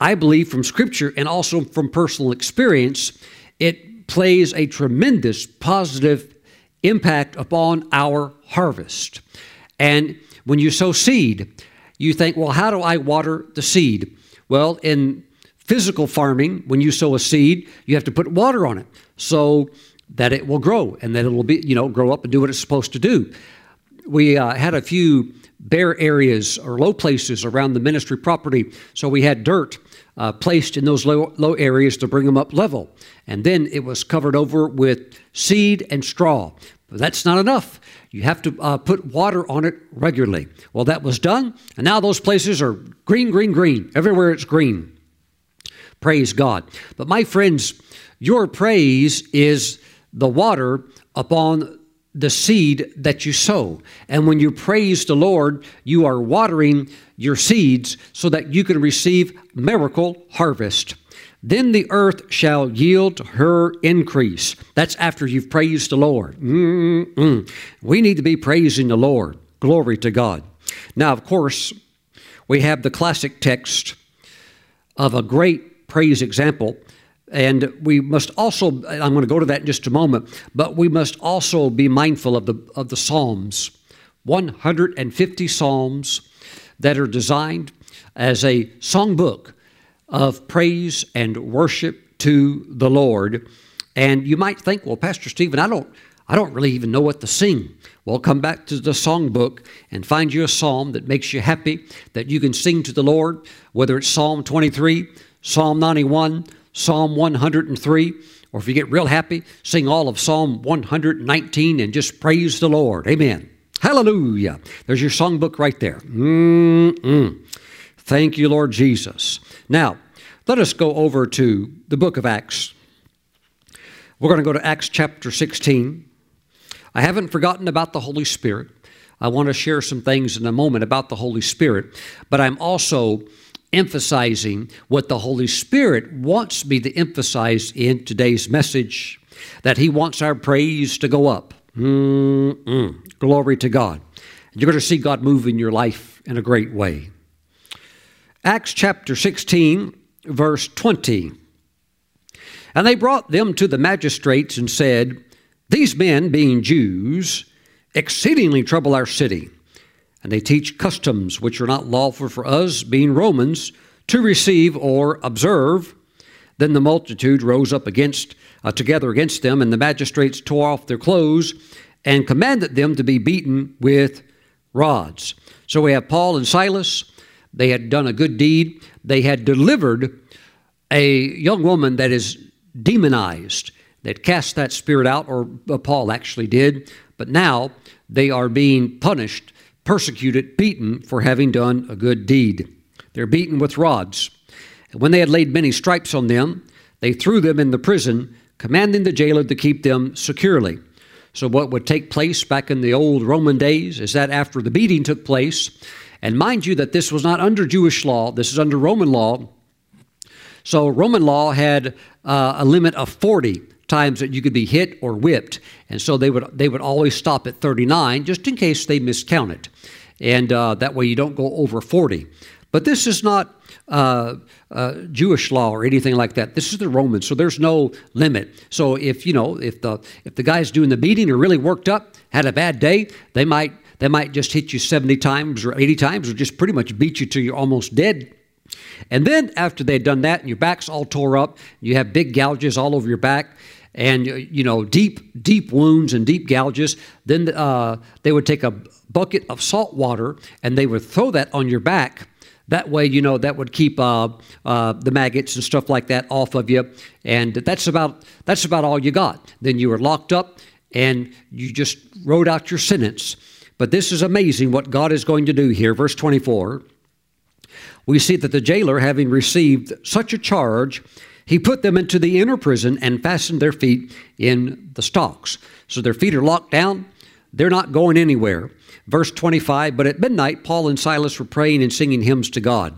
I believe from Scripture and also from personal experience, it plays a tremendous positive impact upon our harvest. And when you sow seed, you think, well, how do I water the seed? Well, in physical farming, when you sow a seed, you have to put water on it so that it will grow and that it will be, you know, grow up and do what it's supposed to do. We uh, had a few bare areas or low places around the ministry property, so we had dirt uh, placed in those low, low areas to bring them up level. And then it was covered over with seed and straw. But that's not enough. You have to uh, put water on it regularly. Well, that was done, and now those places are green, green, green. Everywhere it's green. Praise God. But my friends, your praise is the water upon the seed that you sow. And when you praise the Lord, you are watering your seeds so that you can receive miracle harvest. Then the earth shall yield her increase. That's after you've praised the Lord. Mm-mm. We need to be praising the Lord. Glory to God. Now, of course, we have the classic text of a great praise example. And we must also, I'm going to go to that in just a moment, but we must also be mindful of the of the Psalms, one hundred fifty Psalms that are designed as a songbook of praise and worship to the Lord. And you might think, well, Pastor Stephen, I don't, I don't really even know what to sing. Well, come back to the songbook and find you a psalm that makes you happy, that you can sing to the Lord, whether it's Psalm twenty-three, Psalm ninety-one, Psalm one hundred three, or if you get real happy, sing all of Psalm one hundred nineteen and just praise the Lord. Amen. Hallelujah. There's your songbook right there. Mm-mm. Thank you, Lord Jesus. Now, let us go over to the book of Acts. We're going to go to Acts chapter sixteen. I haven't forgotten about the Holy Spirit. I want to share some things in a moment about the Holy Spirit, but I'm also emphasizing what the Holy Spirit wants me to emphasize in today's message, that he wants our praise to go up. Mm-mm. Glory to God. You're going to see God move in your life in a great way. Acts chapter sixteen, verse twenty. And they brought them to the magistrates and said, these men, being Jews, exceedingly trouble our city, and they teach customs which are not lawful for us, being Romans, to receive or observe. Then the multitude rose up against, uh, together against them, and the magistrates tore off their clothes and commanded them to be beaten with rods. So we have Paul and Silas. They had done a good deed. They had delivered a young woman that is demonized, that cast that spirit out, or uh, Paul actually did. But now they are being punished, persecuted, beaten for having done a good deed. They're beaten with rods. And when they had laid many stripes on them, they threw them in the prison, commanding the jailer to keep them securely. So what would take place back in the old Roman days is that after the beating took place, and mind you that this was not under Jewish law, this is under Roman law. So Roman law had uh, a limit of forty times that you could be hit or whipped. And so they would they would always stop at thirty-nine just in case they miscounted. And uh, that way you don't go over forty. But this is not uh, uh, Jewish law or anything like that. This is the Romans, so there's no limit. So if, you know, if the if the guys doing the beating are really worked up, had a bad day, they might they might just hit you seventy times or eighty times, or just pretty much beat you till you're almost dead. And then after they'd done that and your back's all tore up, you have big gouges all over your back, and, you know, deep, deep wounds and deep gouges. Then uh, they would take a bucket of salt water and they would throw that on your back. That way, you know, that would keep uh, uh, the maggots and stuff like that off of you. And that's about, that's about all you got. Then you were locked up and you just wrote out your sentence. But this is amazing what God is going to do here. Verse twenty-four, we see that the jailer, having received such a charge, he put them into the inner prison and fastened their feet in the stocks. So their feet are locked down. They're not going anywhere. Verse twenty-five, but at midnight, Paul and Silas were praying and singing hymns to God.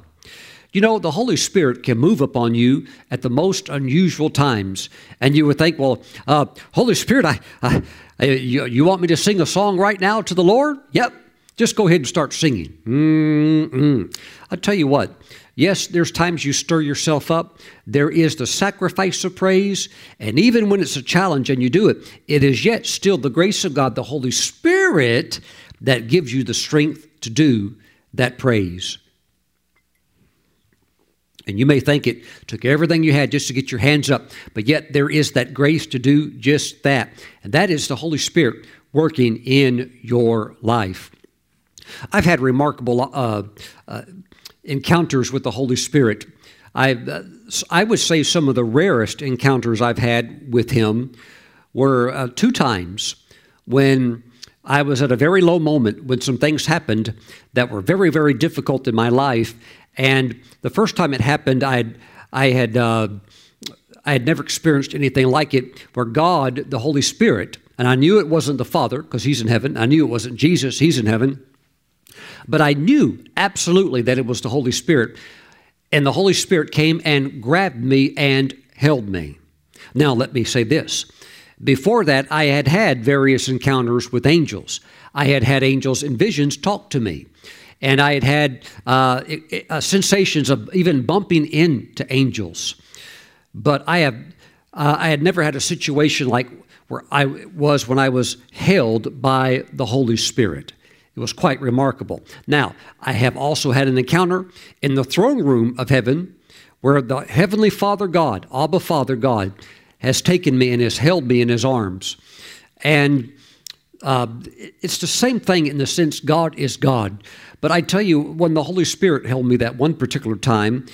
You know, the Holy Spirit can move upon you at the most unusual times. And you would think, well, uh, Holy Spirit, I, I, I you, you want me to sing a song right now to the Lord? Yep. Just go ahead and start singing. Mm-mm. I'll tell you what. Yes, there's times you stir yourself up. There is the sacrifice of praise. And even when it's a challenge and you do it, it is yet still the grace of God, the Holy Spirit, that gives you the strength to do that praise. And you may think it took everything you had just to get your hands up, but yet there is that grace to do just that. And that is the Holy Spirit working in your life. I've had remarkable uh, uh, encounters with the Holy Spirit. I uh, I would say some of the rarest encounters I've had with Him were uh, two times when I was at a very low moment, when some things happened that were very, very difficult in my life. And the first time it happened, I had, I had, uh, I had never experienced anything like it, where God, the Holy Spirit, and I knew it wasn't the Father because He's in heaven. I knew it wasn't Jesus. He's in heaven. But I knew absolutely that it was the Holy Spirit. And the Holy Spirit came and grabbed me and held me. Now, let me say this. Before that, I had had various encounters with angels. I had had angels in visions talk to me. And I had had uh, uh, sensations of even bumping into angels. But I have, uh, I had never had a situation like where I was when I was held by the Holy Spirit. It was quite remarkable. Now, I have also had an encounter in the throne room of heaven where the Heavenly Father God, Abba Father God, has taken me and has held me in His arms. And Uh, it's the same thing in the sense God is God. But I tell you, when the Holy Spirit held me that one particular time,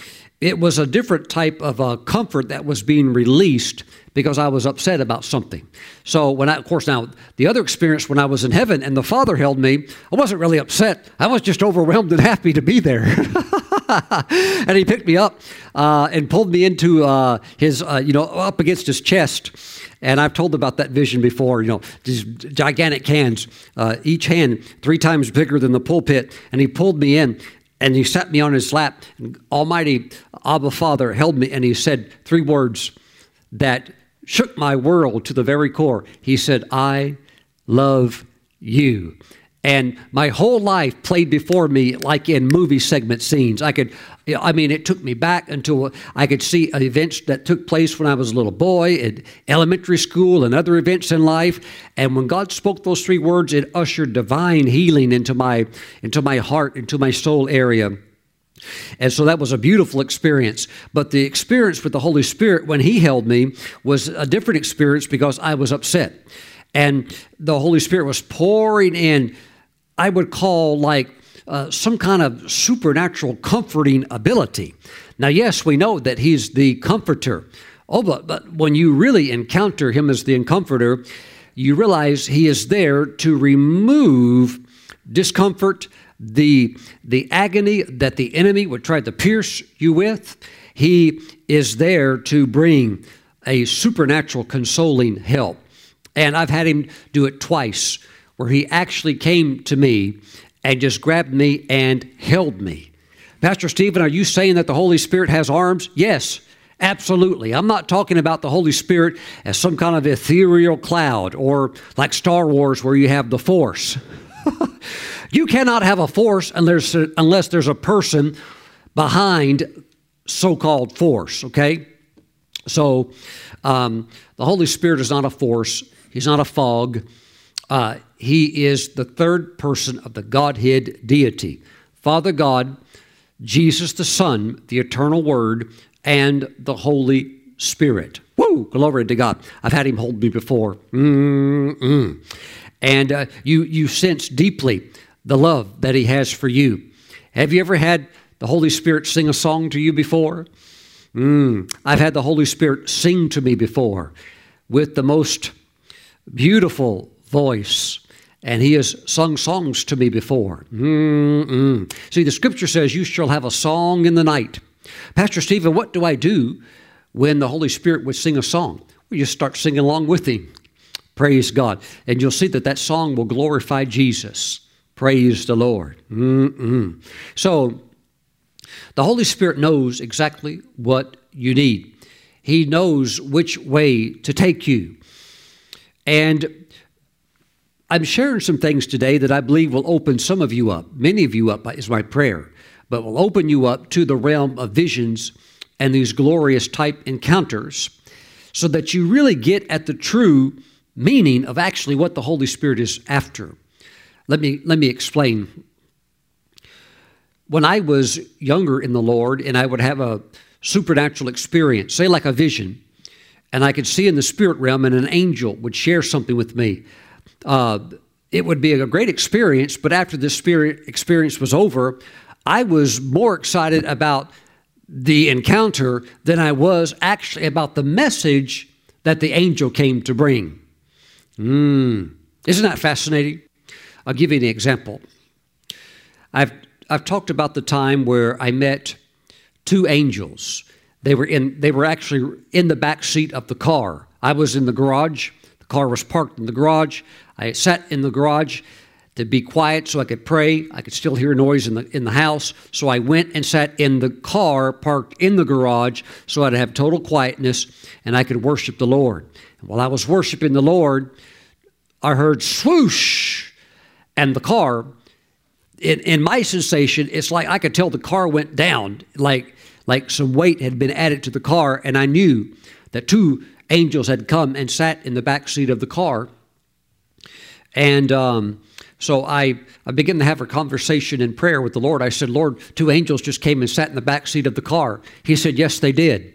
it was a different type of uh, comfort that was being released because I was upset about something. So when I, of course, now the other experience when I was in heaven and the Father held me, I wasn't really upset. I was just overwhelmed and happy to be there. And He picked me up uh, and pulled me into uh, his, uh, you know, up against His chest. And I've told about that vision before, you know, these gigantic hands, uh, each hand three times bigger than the pulpit. And He pulled me in and He sat me on His lap. And Almighty Abba Father held me and He said three words that shook my world to the very core. He said, "I love you." And my whole life played before me like in movie segment scenes. I could, I mean, it took me back until I could see events that took place when I was a little boy at elementary school and other events in life. And when God spoke those three words, it ushered divine healing into my, into my heart, into my soul area. And so that was a beautiful experience. But the experience with the Holy Spirit when He held me was a different experience because I was upset. And the Holy Spirit was pouring in, I would call like uh, some kind of supernatural comforting ability. Now, yes, we know that He's the comforter. Oh, but, but when you really encounter Him as the comforter, you realize He is there to remove discomfort, the, the agony that the enemy would try to pierce you with. He is there to bring a supernatural consoling help. And I've had Him do it twice, where He actually came to me and just grabbed me and held me. Pastor Stephen, are you saying that the Holy Spirit has arms? Yes, absolutely. I'm not talking about the Holy Spirit as some kind of ethereal cloud or like Star Wars where you have the Force. You cannot have a Force unless, unless there's a person behind so-called Force, okay? So um, the Holy Spirit is not a force. He's not a fog. Uh, he is the third person of the Godhead deity, Father God, Jesus the Son, the eternal Word, and the Holy Spirit. Woo! Woo! Glory to God. I've had him hold me before. Mm-mm. And uh, you, you sense deeply the love that he has for you. Have you ever had the Holy Spirit sing a song to you before? Mm. I've had the Holy Spirit sing to me before with the most beautiful voice. And he has sung songs to me before. Mm-mm. See, the scripture says, you shall have a song in the night. Pastor Stephen, what do I do when the Holy Spirit would sing a song? Well, you start singing along with him. Praise God. And you'll see that that song will glorify Jesus. Praise the Lord. Mm-mm. So the Holy Spirit knows exactly what you need. He knows which way to take you. And I'm sharing some things today that I believe will open some of you up, many of you up is my prayer, but will open you up to the realm of visions and these glorious type encounters so that you really get at the true meaning of actually what the Holy Spirit is after. Let me, let me explain. When I was younger in the Lord and I would have a supernatural experience, say like a vision, and I could see in the spirit realm and an angel would share something with me, uh, it would be a great experience. But after this spirit experience was over, I was more excited about the encounter than I was actually about the message that the angel came to bring. Mm. Isn't that fascinating? I'll give you an example. I've, I've talked about the time where I met two angels. They were in, they were actually in the back seat of the car. I was in the garage. The car was parked in the garage. I sat in the garage to be quiet so I could pray. I could still hear noise in the, in the house. So I went and sat in the car parked in the garage so I'd have total quietness and I could worship the Lord. And while I was worshiping the Lord, I heard swoosh, and the car, in, in my sensation, it's like I could tell the car went down, like like some weight had been added to the car, and I knew that two angels had come and sat in the back seat of the car. And um, so I, I began to have a conversation in prayer with the Lord. I said, Lord, two angels just came and sat in the back seat of the car. He said, yes, they did.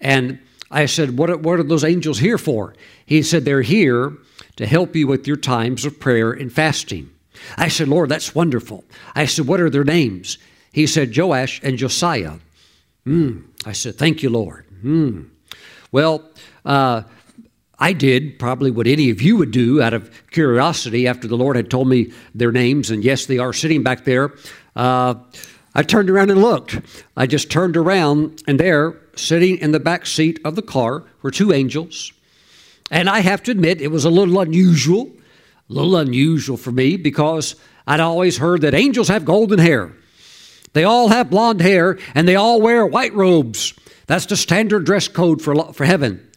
And I said, what are, what are those angels here for? He said, they're here to help you with your times of prayer and fasting. I said, Lord, that's wonderful. I said, what are their names? He said, Joash and Josiah. Mm. I said, thank you, Lord. Mm. Well, uh, I did probably what any of you would do out of curiosity after the Lord had told me their names, and yes, they are sitting back there. Uh, I turned around and looked. I just turned around, and there, sitting in the back seat of the car, were two angels. And I have to admit, it was a little unusual, a little unusual for me, because I'd always heard that angels have golden hair. They all have blonde hair, and they all wear white robes. That's the standard dress code for, for heaven.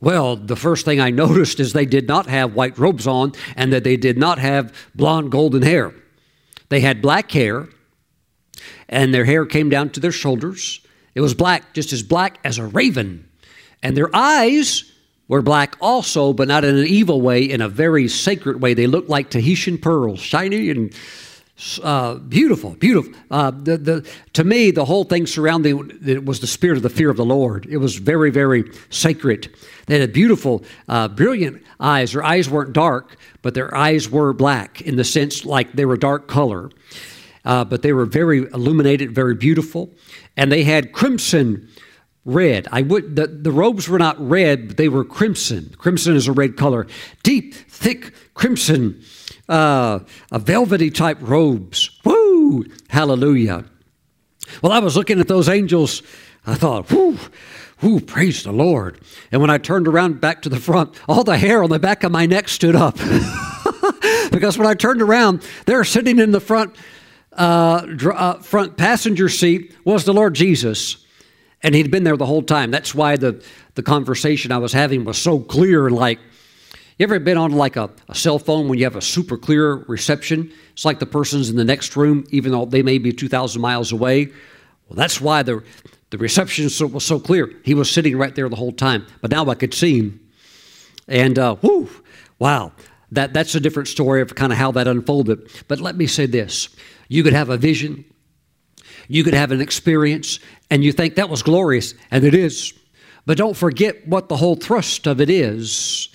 Well, the first thing I noticed is they did not have white robes on, and that they did not have blonde golden hair. They had black hair, and their hair came down to their shoulders. It was black, just as black as a raven. And their eyes were black also, but not in an evil way, in a very sacred way. They looked like Tahitian pearls, shiny and Uh, beautiful, beautiful. Uh, the, the, to me, the whole thing surrounding it was the spirit of the fear of the Lord. It was very, very sacred. They had beautiful, uh, brilliant eyes. Their eyes weren't dark, but their eyes were black in the sense like they were dark color. Uh, but they were very illuminated, very beautiful. And they had crimson red. I would, the, the robes were not red, but they were crimson. Crimson is a red color. Deep, thick crimson. Uh, a velvety type robes. Woo! Hallelujah. Well, I was looking at those angels. I thought, whoo, whoo, praise the Lord. And when I turned around back to the front, all the hair on the back of my neck stood up. Because when I turned around, there sitting in the front, uh, dr- uh, front passenger seat was the Lord Jesus. And he'd been there the whole time. That's why the, the conversation I was having was so clear and like, you ever been on like a, a cell phone when you have a super clear reception? It's like the person's in the next room, even though they may be two thousand miles away. Well, that's why the, the reception so, was so clear. He was sitting right there the whole time, but now I could see him. And uh, whoo, wow, that, that's a different story of kind of how that unfolded. But let me say this. You could have a vision. You could have an experience, and you think that was glorious, and it is. But don't forget what the whole thrust of it is.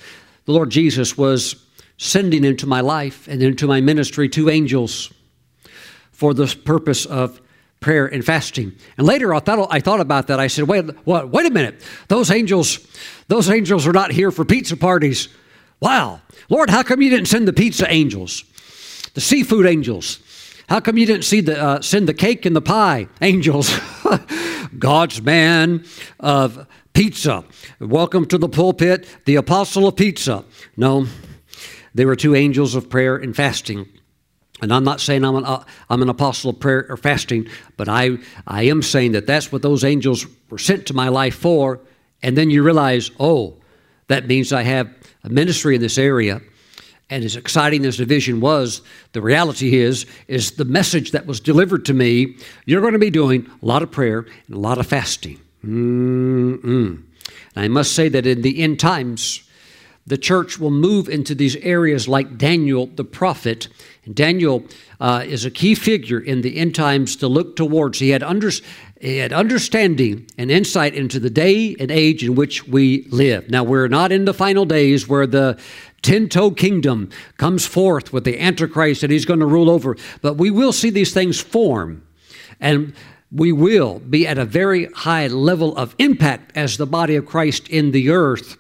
The Lord Jesus was sending into my life and into my ministry two angels for the purpose of prayer and fasting. And later I thought, I thought about that. I said, wait, what, wait a minute. Those angels, those angels are not here for pizza parties. Wow. Lord, how come you didn't send the pizza angels, the seafood angels? How come you didn't see the, uh, send the cake and the pie angels? God's man of pizza. Welcome to the pulpit, the apostle of pizza. No, they were two angels of prayer and fasting. And I'm not saying I'm an, uh, I'm an apostle of prayer or fasting, but I, I am saying that that's what those angels were sent to my life for. And then you realize, oh, that means I have a ministry in this area. And as exciting as the vision was, the reality is, is the message that was delivered to me, you're going to be doing a lot of prayer and a lot of fasting. Mm-mm. And I must say that in the end times, the church will move into these areas like Daniel the prophet. And Daniel uh, is a key figure in the end times to look towards. He had, under, he had understanding and insight into the day and age in which we live. Now, we're not in the final days where the ten-toe kingdom comes forth with the Antichrist that he's going to rule over. But we will see these things form, and we will be at a very high level of impact as the body of Christ in the earth.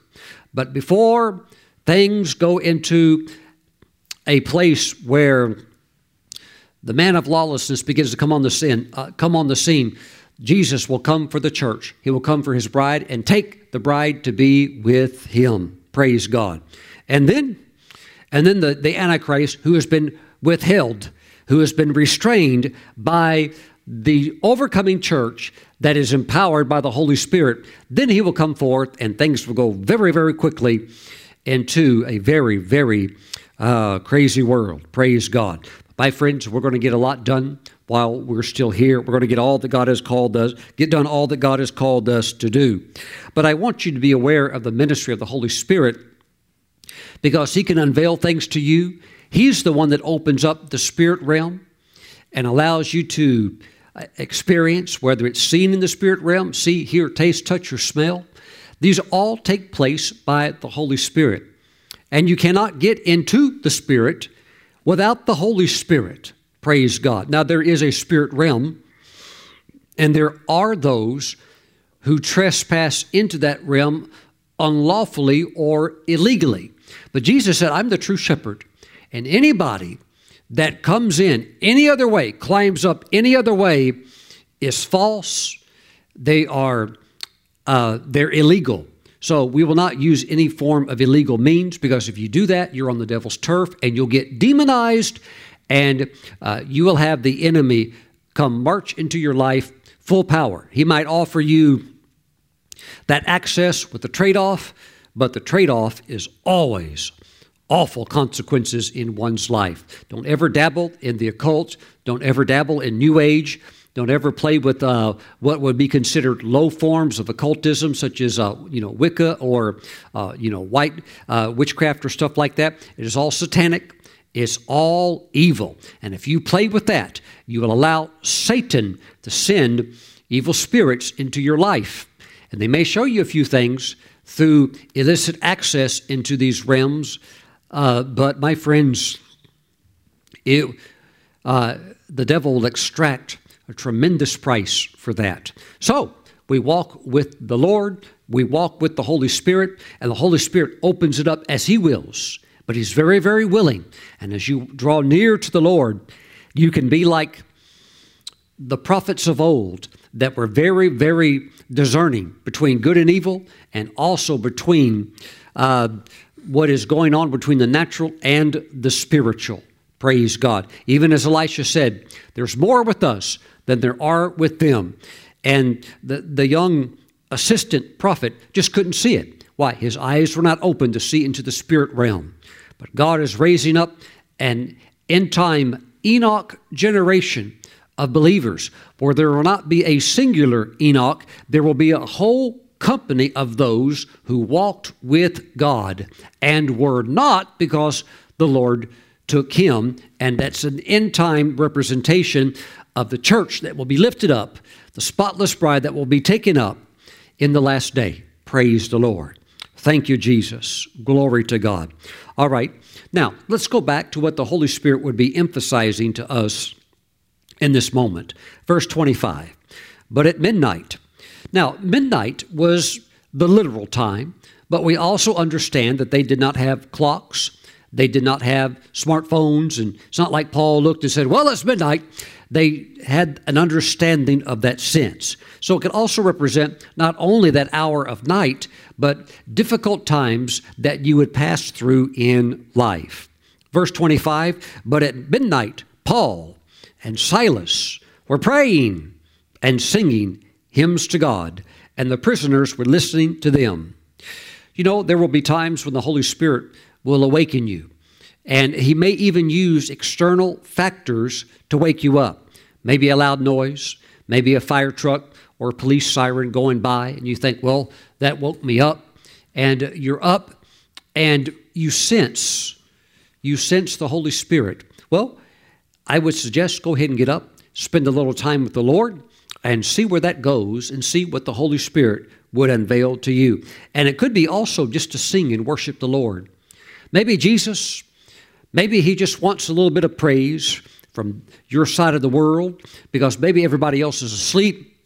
But before things go into a place where the man of lawlessness begins to come on the sin, uh, come on the scene, Jesus will come for the church. He will come for his bride and take the bride to be with him. Praise God. And then, and then the, the Antichrist, who has been withheld, who has been restrained by the overcoming church that is empowered by the Holy Spirit, then he will come forth and things will go very, very quickly into a very, very uh, crazy world. Praise God. My friends, we're going to get a lot done while we're still here. We're going to get all that God has called us, get done all that God has called us to do. But I want you to be aware of the ministry of the Holy Spirit, because he can unveil things to you. He's the one that opens up the spirit realm and allows you to experience, whether it's seen in the spirit realm, see, hear, taste, touch, or smell. These all take place by the Holy Spirit. And you cannot get into the Spirit without the Holy Spirit. Praise God. Now, there is a spirit realm, and there are those who trespass into that realm unlawfully or illegally. But Jesus said, I'm the true shepherd, and anybody that comes in any other way, climbs up any other way, is false. They are, uh, they're illegal. So we will not use any form of illegal means, because if you do that, you're on the devil's turf and you'll get demonized, and uh, you will have the enemy come march into your life full power. He might offer you that access with the trade-off, but the trade-off is always awful consequences in one's life. Don't ever dabble in the occult. Don't ever dabble in New Age. Don't ever play with uh, what would be considered low forms of occultism, such as uh, you know Wicca or uh, you know white uh, witchcraft or stuff like that. It is all satanic. It's all evil. And if you play with that, you will allow Satan to send evil spirits into your life. And they may show you a few things through illicit access into these realms. Uh, but my friends, it, uh, the devil will extract a tremendous price for that. So we walk with the Lord, we walk with the Holy Spirit, and the Holy Spirit opens it up as he wills. But he's very, very willing. And as you draw near to the Lord, you can be like the prophets of old that were very, very discerning between good and evil, and also between uh, what is going on between the natural and the spiritual. Praise God. Even as Elisha said, there's more with us than there are with them. And the, the young assistant prophet just couldn't see it. Why? His eyes were not open to see into the spirit realm. But God is raising up an end-time Enoch generation of believers, for there will not be a singular Enoch. There will be a whole company of those who walked with God and were not, because the Lord took him. And that's an end time representation of the church that will be lifted up, the spotless bride that will be taken up in the last day. Praise the Lord. Thank you, Jesus. Glory to God. All right. Now, let's go back to what the Holy Spirit would be emphasizing to us in this moment. Verse twenty-five, but at midnight. Now, midnight was the literal time, but we also understand that they did not have clocks. They did not have smartphones. And it's not like Paul looked and said, well, it's midnight. They had an understanding of that sense. So it could also represent not only that hour of night, but difficult times that you would pass through in life. Verse twenty-five, but at midnight, Paul and Silas were praying and singing hymns to God, and the prisoners were listening to them. You know, there will be times when the Holy Spirit will awaken you, and he may even use external factors to wake you up. Maybe a loud noise, maybe a fire truck or a police siren going by, and you think, well, that woke me up. And you're up, and you sense, you sense the Holy Spirit. Well, I would suggest go ahead and get up, spend a little time with the Lord, and see where that goes, and see what the Holy Spirit would unveil to you. And it could be also just to sing and worship the Lord. Maybe Jesus, maybe he just wants a little bit of praise from your side of the world, because maybe everybody else is asleep.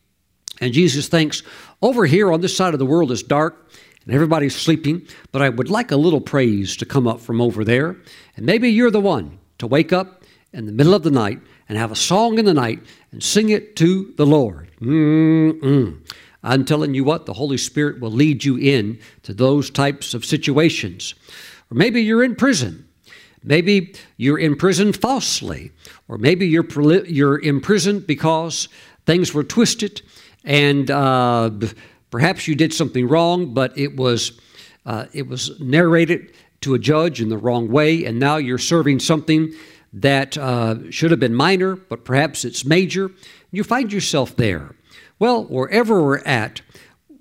And Jesus thinks, over here on this side of the world is dark and everybody's sleeping, but I would like a little praise to come up from over there. And maybe you're the one to wake up in the middle of the night and have a song in the night and sing it to the Lord. Mm-mm. I'm telling you what, the Holy Spirit will lead you in to those types of situations. Or maybe you're in prison. Maybe you're imprisoned falsely, or maybe you're you're imprisoned because things were twisted, and uh, perhaps you did something wrong, but it was uh, it was narrated to a judge in the wrong way, and now you're serving something that uh, should have been minor, but perhaps it's major. You find yourself there. Well, wherever we're at,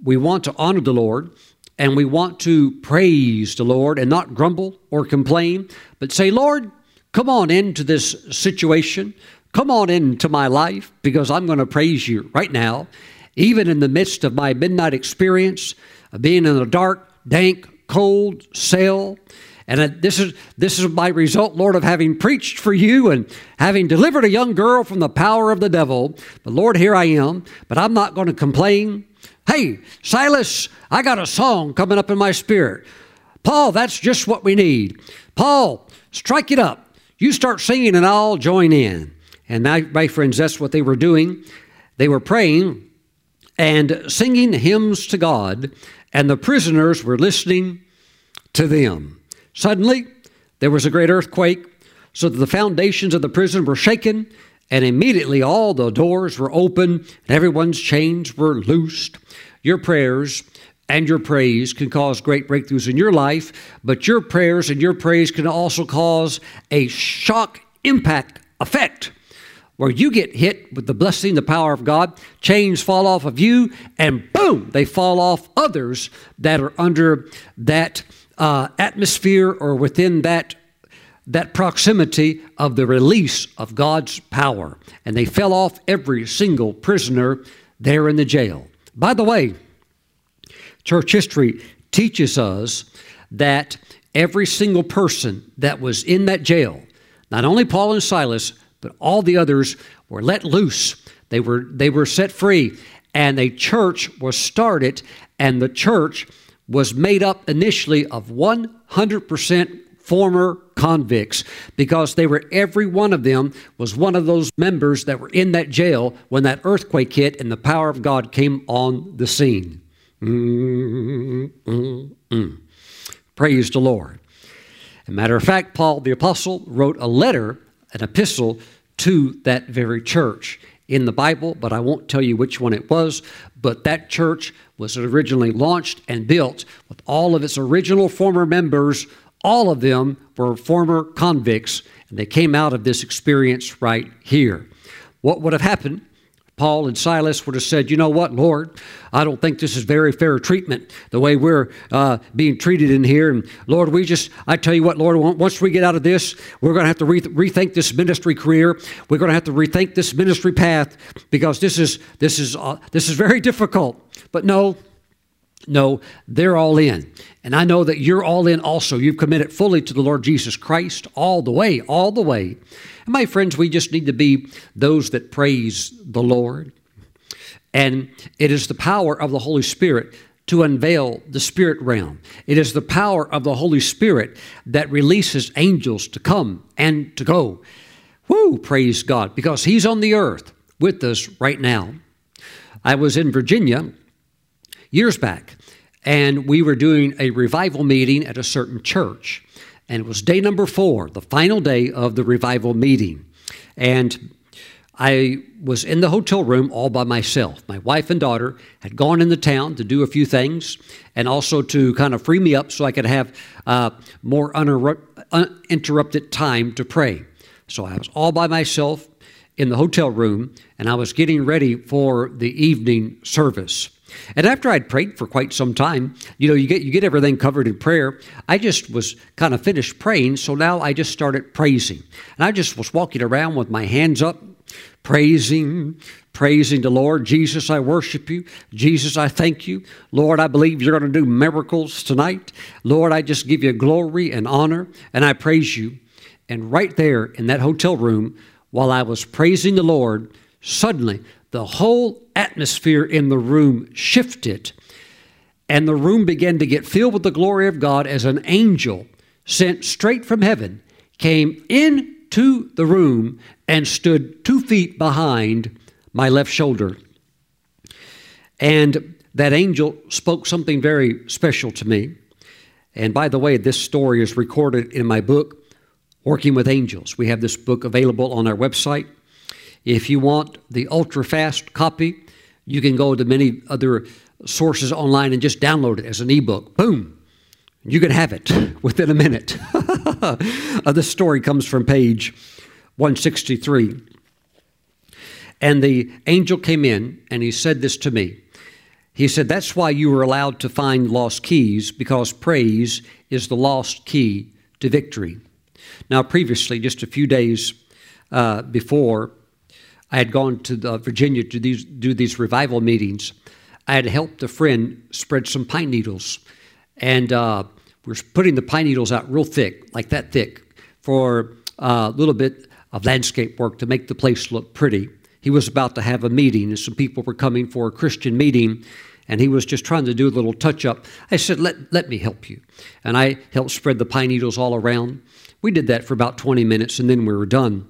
we want to honor the Lord. And we want to praise the Lord and not grumble or complain, but say, Lord, come on into this situation. Come on into my life, because I'm going to praise you right now. Even in the midst of my midnight experience of being in a dark, dank, cold cell. And this is, this is my result, Lord, of having preached for you and having delivered a young girl from the power of the devil. But Lord, here I am, but I'm not going to complain. Hey, Silas, I got a song coming up in my spirit. Paul, that's just what we need. Paul, strike it up. You start singing and I'll join in. And my, my friends, that's what they were doing. They were praying and singing hymns to God, and the prisoners were listening to them. Suddenly, there was a great earthquake, so that the foundations of the prison were shaken, and immediately all the doors were open and everyone's chains were loosed. Your prayers and your praise can cause great breakthroughs in your life, but your prayers and your praise can also cause a shock impact effect where you get hit with the blessing, the power of God, chains fall off of you, and boom, they fall off others that are under that uh, atmosphere or within that that proximity of the release of God's power. And they fell off every single prisoner there in the jail. By the way, church history teaches us that every single person that was in that jail, not only Paul and Silas, but all the others, were let loose. They were, they were set free, and a church was started, and the church was made up initially of one hundred percent former convicts, because they were, every one of them was one of those members that were in that jail when that earthquake hit and the power of God came on the scene. Mm, mm, mm. Praise the Lord. As a matter of fact, Paul the Apostle wrote a letter, an epistle to that very church in the Bible, but I won't tell you which one it was. But that church was originally launched and built with all of its original former members. All of them were former convicts, and they came out of this experience right here. What would have happened? Paul and Silas would have said, you know what, Lord, I don't think this is very fair treatment, the way we're uh, being treated in here. And Lord, we just, I tell you what, Lord, once we get out of this, we're going to have to re rethink this ministry career. We're going to have to rethink this ministry path, because this is, this is, uh, this is very difficult. But no, No, they're all in. And I know that you're all in also. You've committed fully to the Lord Jesus Christ all the way, all the way. And my friends, we just need to be those that praise the Lord. And it is the power of the Holy Spirit to unveil the spirit realm. It is the power of the Holy Spirit that releases angels to come and to go. Woo, praise God, because he's on the earth with us right now. I was in Virginia years back, and we were doing a revival meeting at a certain church. And it was day number four, the final day of the revival meeting. And I was in the hotel room all by myself. My wife and daughter had gone into town to do a few things and also to kind of free me up so I could have uh, more uninterrupted time to pray. So I was all by myself in the hotel room, and I was getting ready for the evening service. And after I'd prayed for quite some time, you know, you get you get everything covered in prayer. I just was kind of finished praying, so now I just started praising. And I just was walking around with my hands up, praising, praising the Lord. Jesus, I worship you. Jesus, I thank you. Lord, I believe you're going to do miracles tonight. Lord, I just give you glory and honor, and I praise you. And right there in that hotel room, while I was praising the Lord, suddenly the whole atmosphere in the room shifted, and the room began to get filled with the glory of God as an angel sent straight from heaven came in to the room and stood two feet behind my left shoulder. And that angel spoke something very special to me. And by the way, this story is recorded in my book, Working with Angels. We have this book available on our website. If you want the ultra-fast copy, you can go to many other sources online and just download it as an ebook. Boom! You can have it within a minute. This story comes from page one sixty-three. And the angel came in and he said this to me. He said, that's why you were allowed to find lost keys, because praise is the lost key to victory. Now, previously, just a few days uh, before I had gone to the Virginia to these, do these revival meetings, I had helped a friend spread some pine needles. And uh, we're putting the pine needles out real thick, like that thick, for a little bit of landscape work to make the place look pretty. He was about to have a meeting, and some people were coming for a Christian meeting, and he was just trying to do a little touch-up. I said, let, let me help you. And I helped spread the pine needles all around. We did that for about twenty minutes, and then we were done.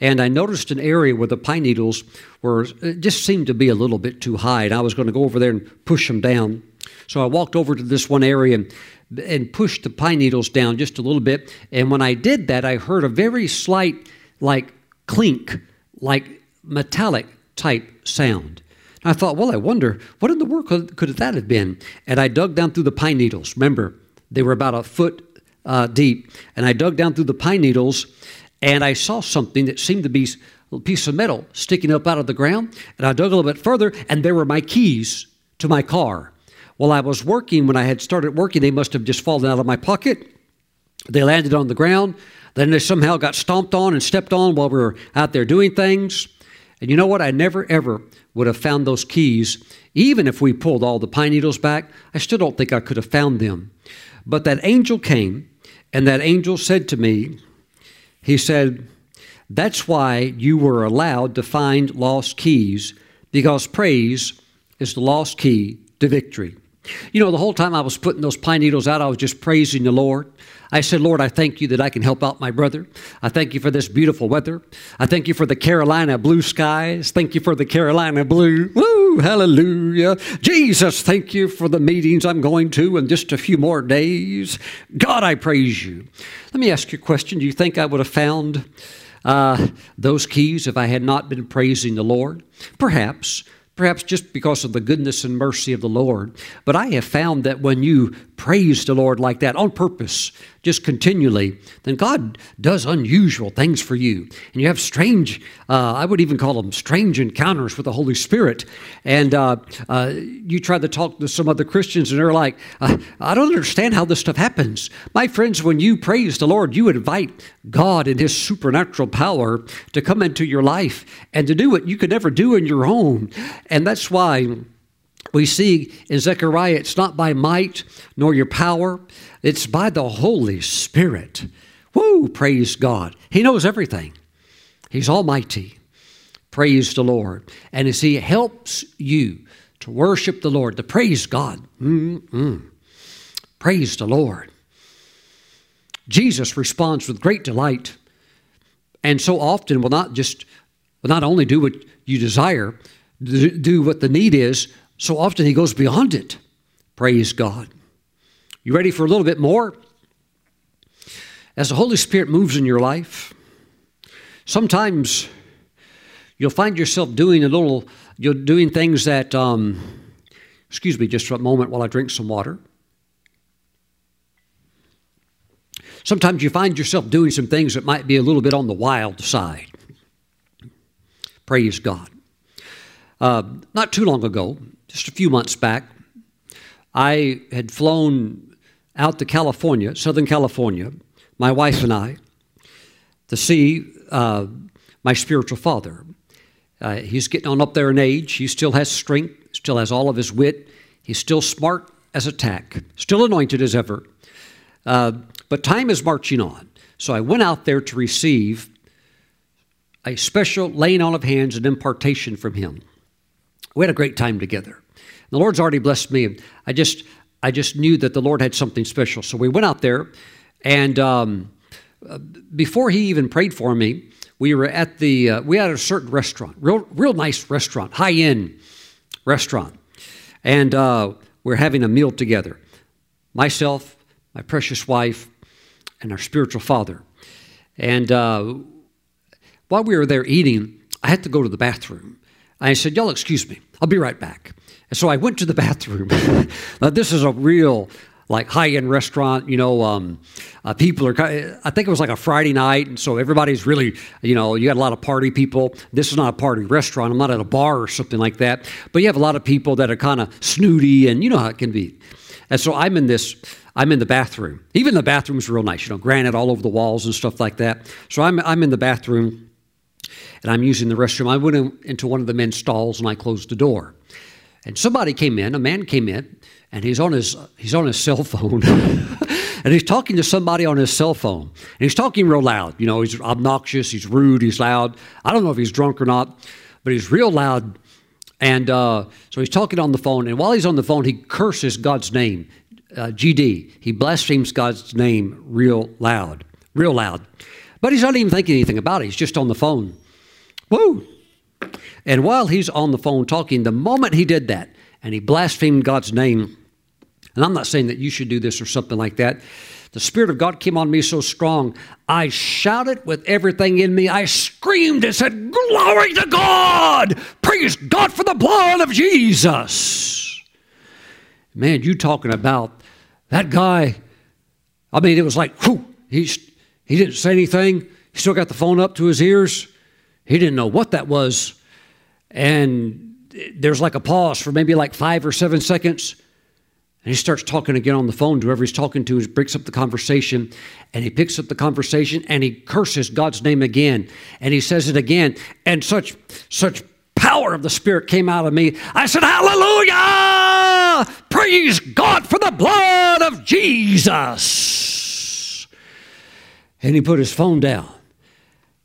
And I noticed an area where the pine needles were, it just seemed to be a little bit too high, and I was going to go over there and push them down. So I walked over to this one area and, and pushed the pine needles down just a little bit. And when I did that, I heard a very slight, like, clink, like metallic-type sound. And I thought, well, I wonder, what in the world could, could that have been? And I dug down through the pine needles. Remember, they were about a foot uh, deep. And I dug down through the pine needles, and I saw something that seemed to be a little piece of metal sticking up out of the ground. And I dug a little bit further, and there were my keys to my car. While I was working, when I had started working, they must have just fallen out of my pocket. They landed on the ground. Then they somehow got stomped on and stepped on while we were out there doing things. And you know what? I never, ever would have found those keys. Even if we pulled all the pine needles back, I still don't think I could have found them. But that angel came, and that angel said to me, he said, that's why you were allowed to find lost keys, because praise is the lost key to victory. You know, the whole time I was putting those pine needles out, I was just praising the Lord. I said, Lord, I thank you that I can help out my brother. I thank you for this beautiful weather. I thank you for the Carolina blue skies. Thank you for the Carolina blue. Woo, hallelujah. Jesus, thank you for the meetings I'm going to in just a few more days. God, I praise you. Let me ask you a question. Do you think I would have found uh, those keys if I had not been praising the Lord? Perhaps. Perhaps just because of the goodness and mercy of the Lord. But I have found that when you praise the Lord like that on purpose, just continually, then God does unusual things for you. And you have strange, uh, I would even call them strange encounters with the Holy Spirit. And uh, uh, you try to talk to some other Christians and they're like, I, I don't understand how this stuff happens. My friends, when you praise the Lord, you invite God and his supernatural power to come into your life and to do what you could never do in your own. And that's why we see in Zechariah, it's not by might nor your power. It's by the Holy Spirit. Woo, praise God. He knows everything. He's almighty. Praise the Lord. And as he helps you to worship the Lord, to praise God. Mm-mm. Praise the Lord. Jesus responds with great delight, and so often will not just, will not only do what you desire, do what the need is, so often he goes beyond it. Praise God. You ready for a little bit more? As the Holy Spirit moves in your life, sometimes you'll find yourself doing a little, you're doing things that, um, excuse me just for a moment while I drink some water. Sometimes you find yourself doing some things that might be a little bit on the wild side. Praise God. Uh, not too long ago, just a few months back, I had flown out to California, Southern California, my wife and I, to see uh, my spiritual father. Uh, he's getting on up there in age. He still has strength, still has all of his wit. He's still smart as a tack, still anointed as ever. Uh, but time is marching on. So I went out there to receive a special laying on of hands and impartation from him. We had a great time together. And the Lord's already blessed me. I just, I just knew that the Lord had something special. So we went out there, and um, before he even prayed for me, we were at the, uh, we had a certain restaurant, real, real nice restaurant, high-end restaurant. And uh, we're having a meal together. Myself, my precious wife, and our spiritual father. And uh, while we were there eating, I had to go to the bathroom. I said, y'all excuse me, I'll be right back. And so I went to the bathroom. Now, this is a real, like, high-end restaurant, you know, um, uh, people are, I think it was like a Friday night, and so everybody's really, you know, you got a lot of party people. This is not a party restaurant. I'm not at a bar or something like that. But you have a lot of people that are kind of snooty, and you know how it can be. And so I'm in this, I'm in the bathroom. Even the bathroom's real nice, you know, granite all over the walls and stuff like that. So I'm I'm in the bathroom, and I'm using the restroom. I went in, into one of the men's stalls, and I closed the door. And somebody came in, a man came in, and he's on his he's on his cell phone. And he's talking to somebody on his cell phone. And he's talking real loud. You know, he's obnoxious, he's rude, he's loud. I don't know if he's drunk or not, but he's real loud. And uh, so he's talking on the phone, and while he's on the phone, he curses God's name, uh, G D. He blasphemes God's name real loud, real loud. But he's not even thinking anything about it. He's just on the phone. Woo! And while he's on the phone talking, the moment he did that, and he blasphemed God's name, and I'm not saying that you should do this or something like that, the Spirit of God came on me so strong, I shouted with everything in me. I screamed and said, glory to God! Praise God for the blood of Jesus! Man, you talking about that guy. I mean, it was like, whew, he, he didn't say anything. He still got the phone up to his ears. He didn't know what that was. And there's like a pause for maybe like five or seven seconds. And he starts talking again on the phone to whoever he's talking to. He breaks up the conversation, and he picks up the conversation, and he curses God's name again. And he says it again. And such such power of the Spirit came out of me. I said, hallelujah! Praise God for the blood of Jesus! And he put his phone down.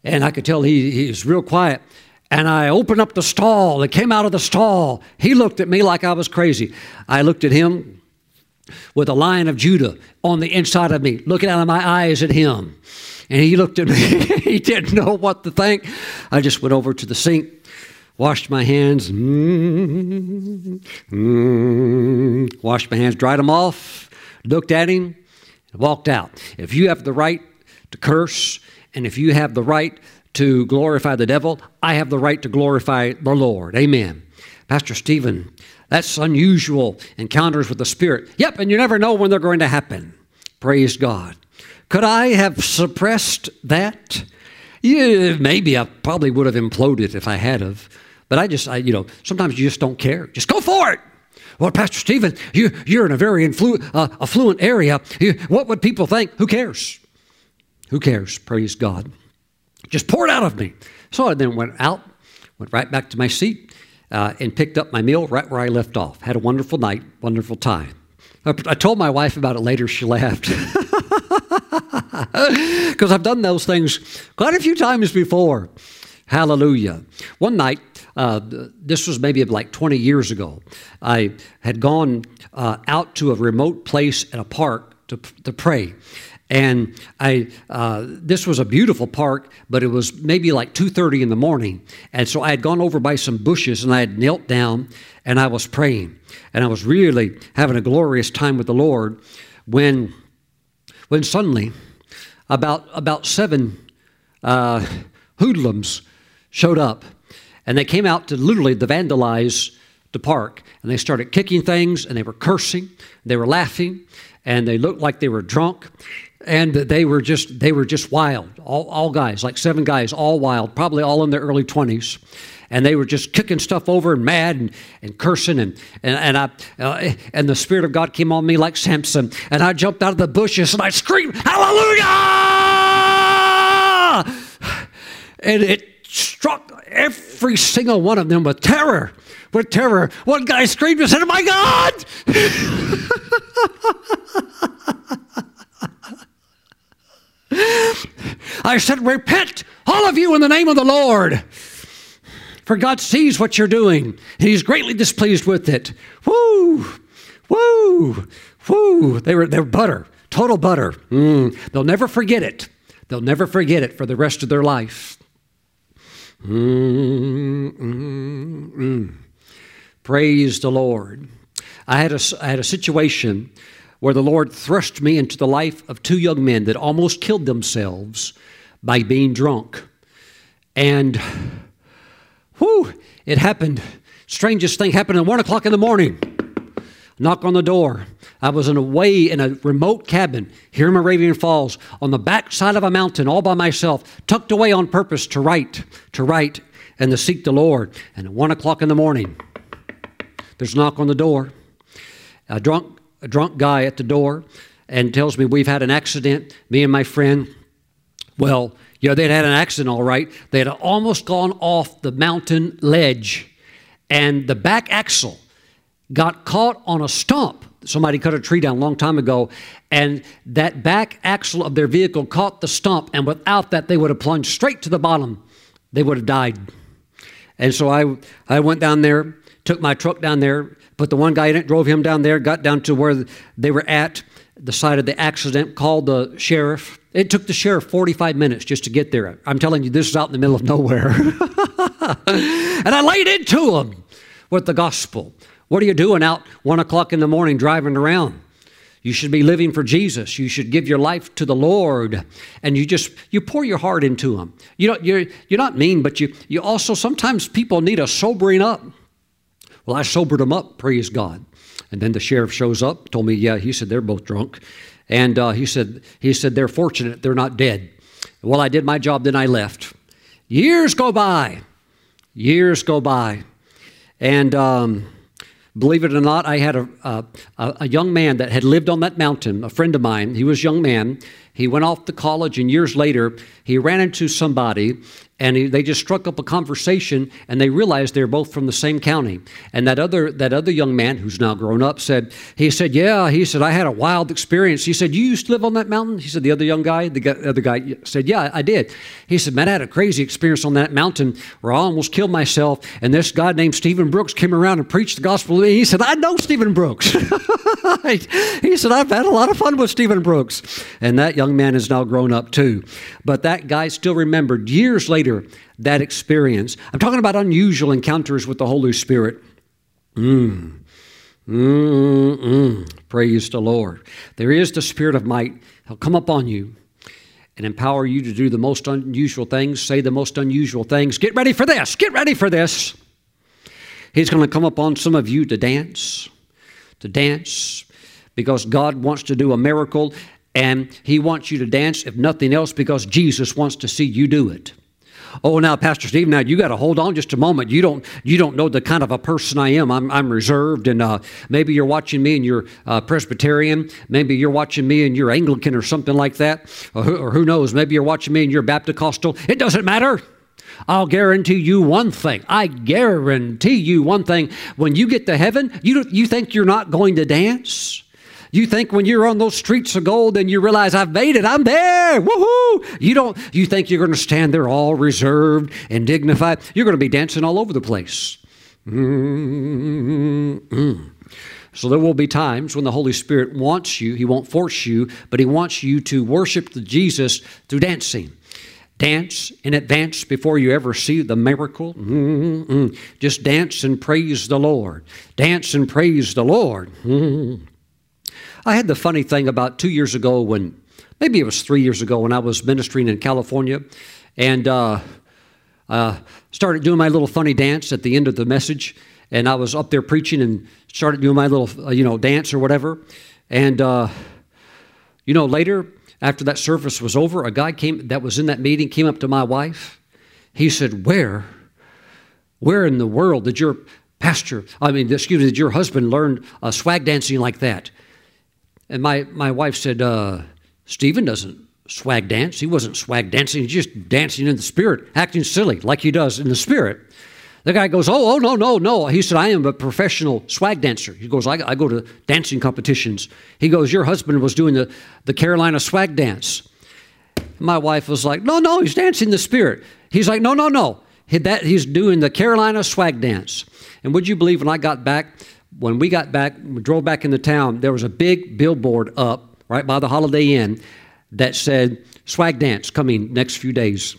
And I could tell he, he was real quiet. And I opened up the stall. It came out of the stall. He looked at me like I was crazy. I looked at him with a Lion of Judah on the inside of me, looking out of my eyes at him. And he looked at me. He didn't know what to think. I just went over to the sink, washed my hands, mm, mm, washed my hands, dried them off, looked at him, and walked out. If you have the right to curse, and if you have the right to glorify the devil, I have the right to glorify the Lord. Amen. Pastor Stephen, that's unusual encounters with the Spirit. Yep, and you never know when they're going to happen. Praise God. Could I have suppressed that? Yeah, maybe I probably would have imploded if I had have. But I just, I, you know, sometimes you just don't care. Just go for it. Well, Pastor Stephen, you, you're in a very influ- uh, affluent area. You, what would people think? Who cares? Who cares? Praise God. Just poured out of me. So I then went out, went right back to my seat. uh, and picked up my meal right where I left off. Had a wonderful night, wonderful time. I, I told my wife about it later. She laughed. Because I've done those things quite a few times before. Hallelujah. One night, uh, this was maybe like twenty years ago, I had gone uh, out to a remote place in a park to, to pray. And I, uh, this was a beautiful park, but it was maybe like two thirty in the morning. And so I had gone over by some bushes and I had knelt down and I was praying. And I was really having a glorious time with the Lord when, when suddenly about, about seven uh, hoodlums showed up. And they came out to literally to vandalize the park. And they started kicking things and they were cursing. They were laughing and they looked like they were drunk. And they were just they were just wild, all, all guys, like seven guys, all wild, probably all in their early twenties. And they were just kicking stuff over and mad and, and cursing. And and, and, I, uh, and the Spirit of God came on me like Samson. And I jumped out of the bushes and I screamed, "Hallelujah!" And it struck every single one of them with terror, with terror. One guy screamed and said, "Oh my God!" I said, "Repent, all of you, in the name of the Lord. For God sees what you're doing, and he's greatly displeased with it." Woo, woo, woo. They were, they were butter, total butter. Mm. They'll never forget it. They'll never forget it for the rest of their life. Mm, mm, mm. Praise the Lord. I had a, I had a situation where the Lord thrust me into the life of two young men that almost killed themselves by being drunk. And, whew, it happened. Strangest thing happened at one o'clock in the morning. Knock on the door. I was in a way in a remote cabin here in Moravian Falls on the backside of a mountain all by myself, tucked away on purpose to write, to write and to seek the Lord. And at one o'clock in the morning, there's a knock on the door. A drunk A drunk guy at the door and tells me, "We've had an accident, me and my friend." Well, you know, they'd had an accident, all right. They had almost gone off the mountain ledge and the back axle got caught on a stump. Somebody cut a tree down a long time ago, and that back axle of their vehicle caught the stump, and without that, they would have plunged straight to the bottom. They would have died. And so I, I went down there, took my truck down there, put the one guy in it, drove him down there, got down to where they were at, the site of the accident, called the sheriff. It took the sheriff forty-five minutes just to get there. I'm telling you, this is out in the middle of nowhere. And I laid into him with the gospel. What are you doing out one o'clock in the morning driving around? You should be living for Jesus. You should give your life to the Lord, and you just you pour your heart into him. You know, you're you're not mean, but you you also sometimes people need a sobering up. Well, I sobered them up, praise God. And then the sheriff shows up, told me, yeah, he said, they're both drunk. And uh, he said, he said, they're fortunate they're not dead. Well, I did my job, then I left. Years go by, years go by. And um, believe it or not, I had a, a, a young man that had lived on that mountain, a friend of mine. He was a young man. He went off to college, and years later, he ran into somebody, and he, they just struck up a conversation, and they realized they're both from the same county. And that other that other young man, who's now grown up, said, he said, yeah, he said, I had a wild experience. He said, you used to live on that mountain? He said, the other young guy, the, guy, the other guy said, yeah, I did. He said, man, I had a crazy experience on that mountain where I almost killed myself, and this guy named Stephen Brooks came around and preached the gospel to me. He said, I know Stephen Brooks. He said, I've had a lot of fun with Stephen Brooks. And that young Young man is now grown up too. But that guy still remembered years later that experience. I'm talking about unusual encounters with the Holy Spirit. Mm. Mm, mm. Praise the Lord. There is the Spirit of might. He'll come upon you and empower you to do the most unusual things, say the most unusual things. Get ready for this. Get ready for this. He's going to come upon some of you to dance, to dance, because God wants to do a miracle. And he wants you to dance, if nothing else, because Jesus wants to see you do it. Oh, now, Pastor Steve, now you got to hold on just a moment. You don't, you don't know the kind of a person I am. I'm, I'm reserved, and uh, maybe you're watching me and you're uh, Presbyterian. Maybe you're watching me and you're Anglican or something like that, or, or who knows? Maybe you're watching me and you're Baptist. It doesn't matter. I'll guarantee you one thing. I guarantee you one thing. When you get to heaven, you, you think you're not going to dance? You think when you're on those streets of gold and you realize, I've made it, I'm there, woohoo! You don't, you think you're going to stand there all reserved and dignified. You're going to be dancing all over the place. Mm-mm. So there will be times when the Holy Spirit wants you, He won't force you, but He wants you to worship Jesus through dancing. Dance in advance before you ever see the miracle. Mm-mm. Just dance and praise the Lord. Dance and praise the Lord. Mm-mm. I had the funny thing about two years ago when, maybe it was three years ago when I was ministering in California and uh, uh, started doing my little funny dance at the end of the message. And I was up there preaching and started doing my little, uh, you know, dance or whatever. And, uh, you know, later after that service was over, a guy came that was in that meeting came up to my wife. He said, where, where in the world did your pastor, I mean, excuse me, did your husband learn uh, swag dancing like that? And my, my wife said, uh, Stephen doesn't swag dance. He wasn't swag dancing. He's just dancing in the spirit, acting silly like he does in the spirit. The guy goes, oh, oh, no, no, no. He said, I am a professional swag dancer. He goes, I, I go to dancing competitions. He goes, your husband was doing the, the Carolina swag dance. My wife was like, no, no, he's dancing the spirit. He's like, no, no, no. He, that, he's doing the Carolina swag dance. And would you believe when I got back, When we got back, we drove back into town, there was a big billboard up right by the Holiday Inn that said, swag dance coming next few days.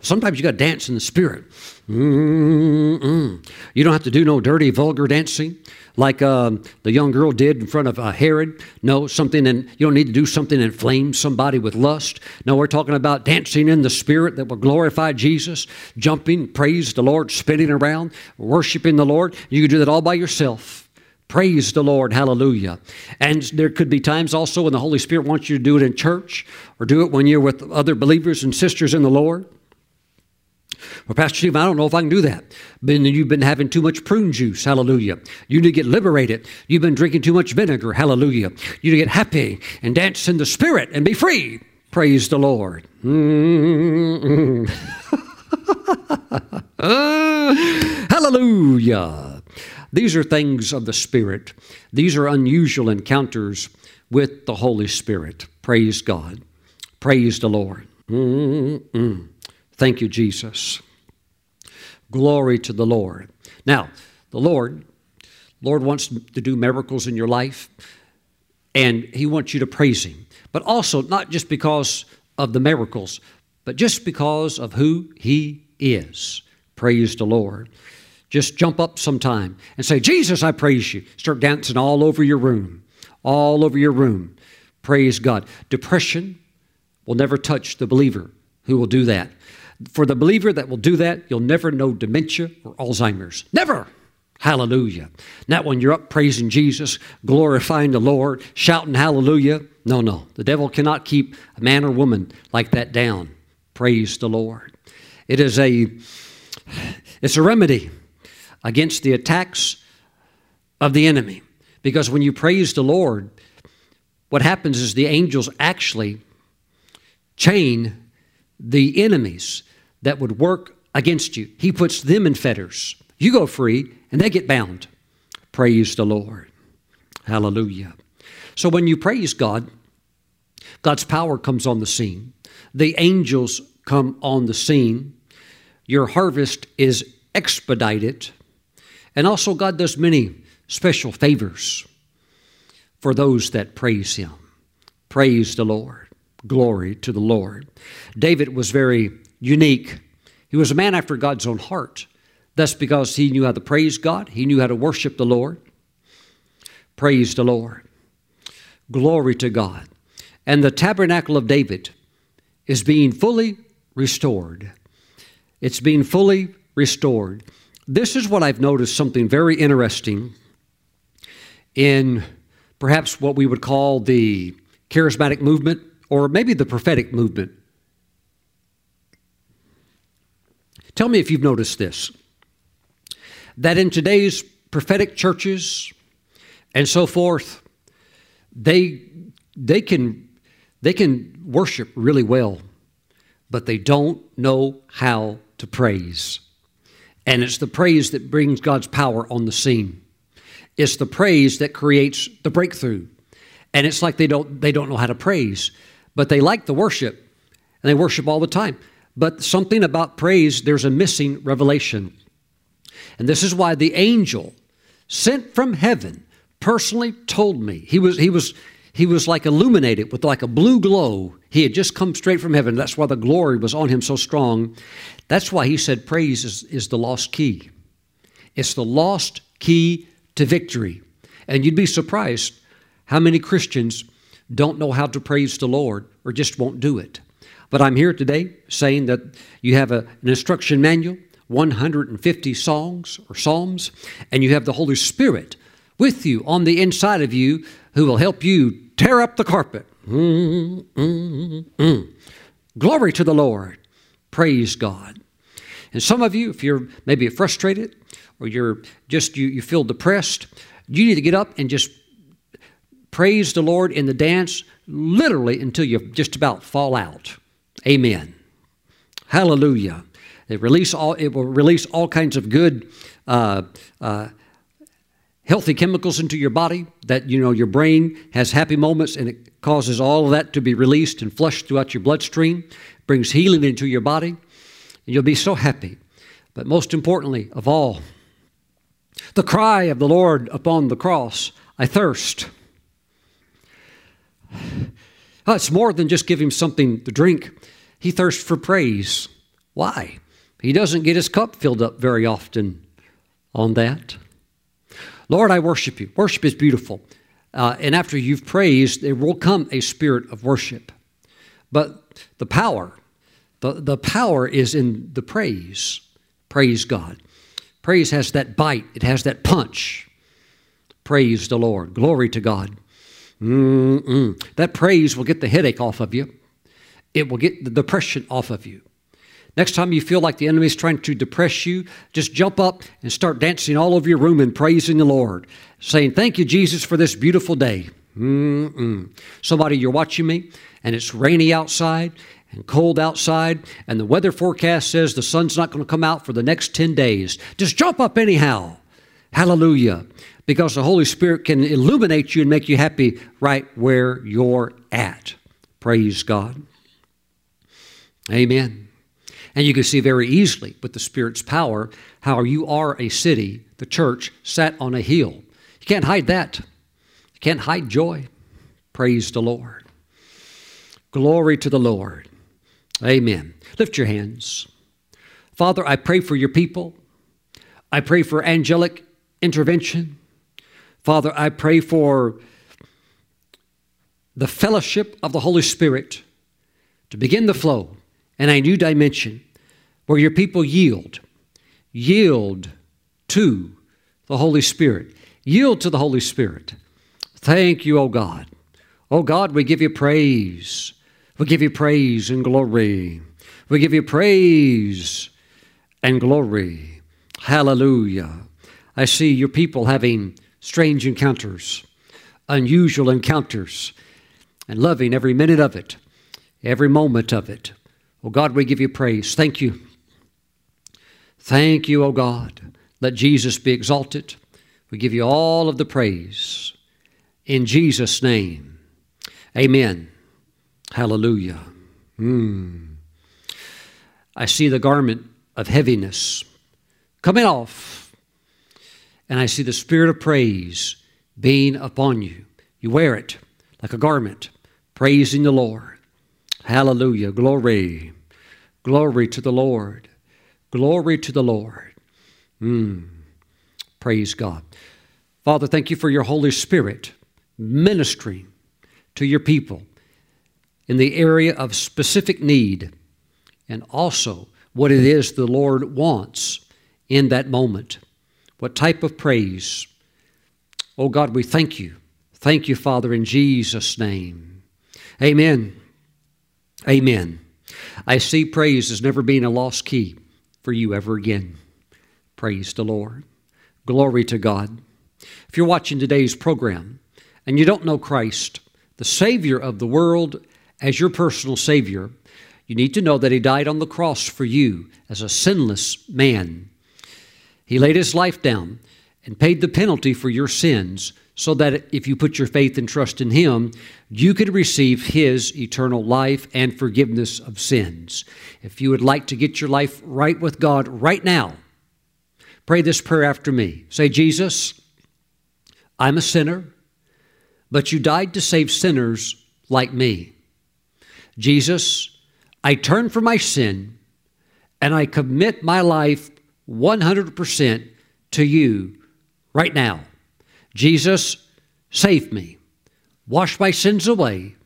Sometimes you got to dance in the spirit. Mm-mm. You don't have to do no dirty, vulgar dancing like um, the young girl did in front of uh, Herod. No, something, and you don't need to do something and inflame somebody with lust. No, we're talking about dancing in the spirit that will glorify Jesus, jumping, praise the Lord, spinning around, worshiping the Lord. You can do that all by yourself. Praise the Lord. Hallelujah. And there could be times also when the Holy Spirit wants you to do it in church or do it when you're with other believers and sisters in the Lord. Well, Pastor Stephen, I don't know if I can do that. Been, you've been having too much prune juice. Hallelujah. You need to get liberated. You've been drinking too much vinegar. Hallelujah. You need to get happy and dance in the spirit and be free. Praise the Lord. Mm-hmm. uh, hallelujah. These are things of the spirit. These are unusual encounters with the Holy Spirit. Praise God. Praise the Lord. Mm-hmm. Thank you, Jesus. Glory to the Lord. Now, the Lord, Lord wants to do miracles in your life, and He wants you to praise Him. But also, not just because of the miracles, but just because of who He is. Praise the Lord. Just jump up sometime and say, Jesus, I praise you. Start dancing all over your room, all over your room. Praise God. Depression will never touch the believer who will do that. For the believer that will do that, you'll never know dementia or Alzheimer's. Never. Hallelujah. Not when you're up praising Jesus, glorifying the Lord, shouting hallelujah. No, no. The devil cannot keep a man or woman like that down. Praise the Lord. It is a, it's a remedy against the attacks of the enemy. Because when you praise the Lord, what happens is the angels actually chain the enemies that would work against you. He puts them in fetters. You go free and they get bound. Praise the Lord. Hallelujah. So when you praise God, God's power comes on the scene. The angels come on the scene. Your harvest is expedited. And also God does many special favors for those that praise Him. Praise the Lord. Glory to the Lord. David was very unique. He was a man after God's own heart. That's because he knew how to praise God. He knew how to worship the Lord. Praise the Lord. Glory to God. And the tabernacle of David is being fully restored. It's being fully restored. This is what I've noticed, something very interesting in perhaps what we would call the charismatic movement, or maybe the prophetic movement. Tell me if you've noticed this, that in today's prophetic churches and so forth, they, they, can, they can worship really well. but they don't know how to praise. And it's the praise that brings God's power on the scene. It's the praise that creates the breakthrough. And it's like they don't, they don't know how to praise, but they like the worship, and they worship all the time. But something about praise, there's a missing revelation. And this is why the angel sent from heaven personally told me, he was, he was, he was like illuminated with like a blue glow. He had just come straight from heaven. That's why the glory was on him so strong. That's why he said praise is, is the lost key. It's the lost key to victory. And you'd be surprised how many Christians don't know how to praise the Lord or just won't do it. But I'm here today saying that you have a, an instruction manual, one hundred fifty songs or psalms, and you have the Holy Spirit with you on the inside of you who will help you tear up the carpet. Mm, mm, mm. Glory to the Lord. Praise God. And some of you, if you're maybe frustrated or you're just, you, you feel depressed, you need to get up and just praise the Lord in the dance, literally until you just about fall out. Amen. Hallelujah. It release all. It will release all kinds of good, uh, uh, healthy chemicals into your body. That you know your brain has happy moments, and it causes all of that to be released and flushed throughout your bloodstream. It brings healing into your body, and you'll be so happy. But most importantly of all, the cry of the Lord upon the cross: "I thirst." Oh, it's more than just give him something to drink. He thirsts for praise. Why? He doesn't get his cup filled up very often on that. Lord, I worship you. Worship is beautiful. Uh, and after you've praised, there will come a spirit of worship. But the power, the, the power is in the praise. Praise God. Praise has that bite. It has that punch. Praise the Lord. Glory to God. Mm-mm. That praise will get the headache off of you. It will get the depression off of you. Next time you feel like the enemy is trying to depress you, just jump up and start dancing all over your room and praising the Lord, saying, thank you, Jesus, for this beautiful day. Mm-mm. Somebody, you're watching me, and it's rainy outside and cold outside, and the weather forecast says the sun's not going to come out for the next ten days. Just jump up anyhow. Hallelujah. Because the Holy Spirit can illuminate you and make you happy right where you're at. Praise God. Amen. And you can see very easily with the Spirit's power how you are a city, the church, sat on a hill. You can't hide that. You can't hide joy. Praise the Lord. Glory to the Lord. Amen. Lift your hands. Father, I pray for your people. I pray for angelic intervention. Father, I pray for the fellowship of the Holy Spirit to begin the flow in a new dimension, where your people yield, yield to the Holy Spirit, yield to the Holy Spirit. Thank you, O God. O God, we give you praise. We give you praise and glory. We give you praise and glory. Hallelujah. I see your people having strange encounters, unusual encounters, and loving every minute of it, every moment of it. Oh God, we give you praise. Thank you. Thank you, oh God. Let Jesus be exalted. We give you all of the praise. In Jesus' name. Amen. Hallelujah. Mm. I see the garment of heaviness coming off. And I see the spirit of praise being upon you. You wear it like a garment, praising the Lord. Hallelujah. Glory. Glory to the Lord. Glory to the Lord. Mm. Praise God. Father, thank you for your Holy Spirit ministering to your people in the area of specific need and also what it is the Lord wants in that moment. What type of praise? Oh God, we thank you. Thank you, Father, in Jesus' name. Amen. Amen. I see praise as never being a lost key for you ever again. Praise the Lord. Glory to God. If you're watching today's program and you don't know Christ, the Savior of the world, as your personal Savior, You need to know that he died on the cross for you as a sinless man. He laid his life down and paid the penalty for your sins so that if you put your faith and trust in him, you could receive his eternal life and forgiveness of sins. If you would like to get your life right with God right now, pray this prayer after me. Say, Jesus, I'm a sinner, but you died to save sinners like me. Jesus, I turn from my sin and I commit my life one hundred percent to you right now. Jesus, save me. Wash my sins away.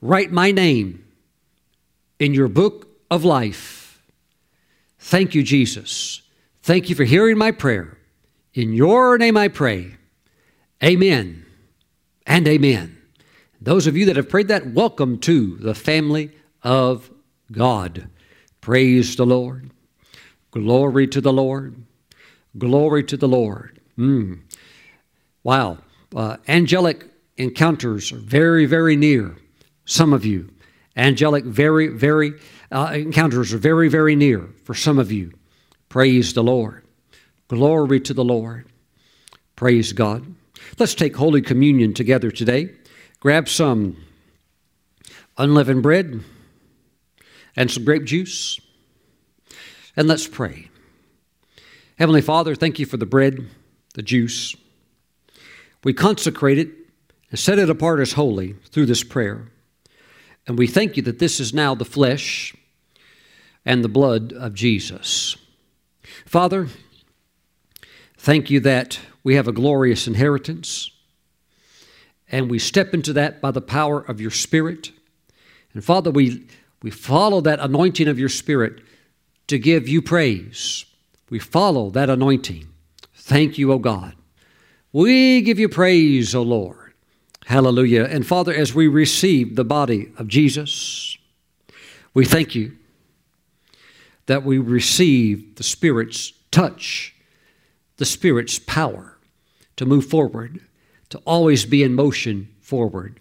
Write my name in your book of life. Thank you, Jesus. Thank you for hearing my prayer. In your name I pray. Amen and amen. Those of you that have prayed that, welcome to the family of God. Praise the Lord. Glory to the Lord. Glory to the Lord. Mm. Wow. Uh, angelic encounters are very, very near. Some of you. Angelic very, very uh, encounters are very, very near for some of you. Praise the Lord. Glory to the Lord. Praise God. Let's take Holy Communion together today. Grab some unleavened bread and some grape juice, and let's pray. Heavenly Father, thank you for the bread, the juice. We consecrate it and set it apart as holy through this prayer. And we thank you that this is now the flesh and the blood of Jesus. Father, thank you that we have a glorious inheritance. And we step into that by the power of your Spirit. And Father, we, we follow that anointing of your Spirit to give you praise. We follow that anointing. Thank you, O God. We give you praise, O Lord. Hallelujah. And Father, as we receive the body of Jesus, we thank you that we receive the Spirit's touch, the Spirit's power to move forward, to always be in motion forward.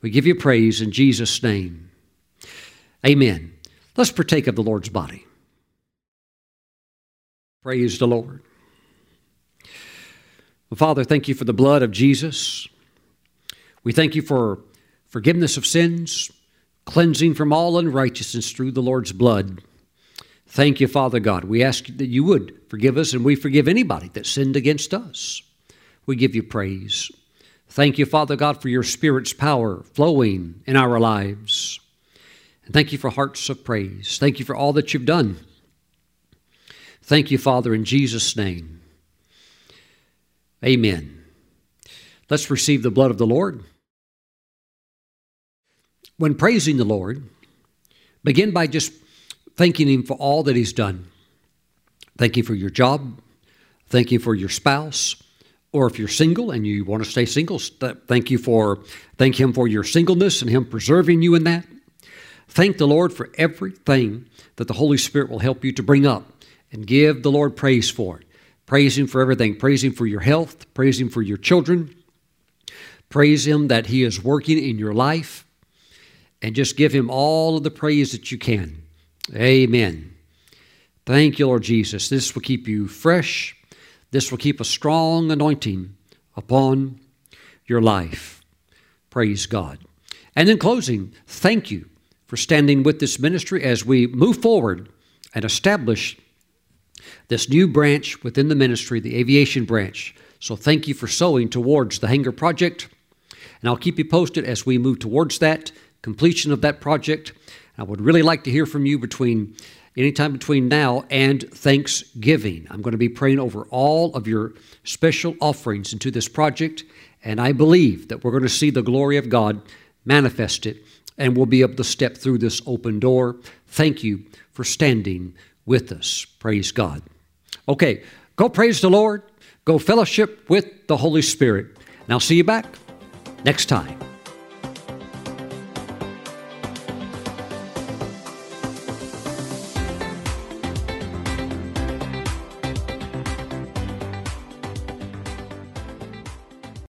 We give you praise in Jesus' name. Amen. Let's partake of the Lord's body. Praise the Lord. Well, Father, thank you for the blood of Jesus. We thank you for forgiveness of sins, cleansing from all unrighteousness through the Lord's blood. Thank you, Father God. We ask that you would forgive us, and we forgive anybody that sinned against us. We give you praise. Thank you, Father God, for your Spirit's power flowing in our lives. And thank you for hearts of praise. Thank you for all that you've done. Thank you, Father, in Jesus' name. Amen. Let's receive the blood of the Lord. When praising the Lord, begin by just thanking him for all that he's done. Thank you for your job. Thank you for your spouse. Or if you're single and you want to stay single, thank you for, thank him for your singleness and him preserving you in that. Thank the Lord for everything that the Holy Spirit will help you to bring up, and give the Lord praise for it. Praise him for everything. Praise him for your health. Praise him for your children. Praise him that he is working in your life, and just give him all of the praise that you can. Amen. Thank you, Lord Jesus. This will keep you fresh. This will keep a strong anointing upon your life. Praise God. And in closing, thank you for standing with this ministry as we move forward and establish this new branch within the ministry, the aviation branch. So thank you for sowing towards the hangar project. And I'll keep you posted as we move towards that completion of that project. I would really like to hear from you between anytime between now and Thanksgiving. I'm going to be praying over all of your special offerings into this project, and I believe that we're going to see the glory of God manifest it, and we'll be able to step through this open door. Thank you for standing with us. Praise God. Okay, go praise the Lord. Go fellowship with the Holy Spirit. And I'll see you back next time.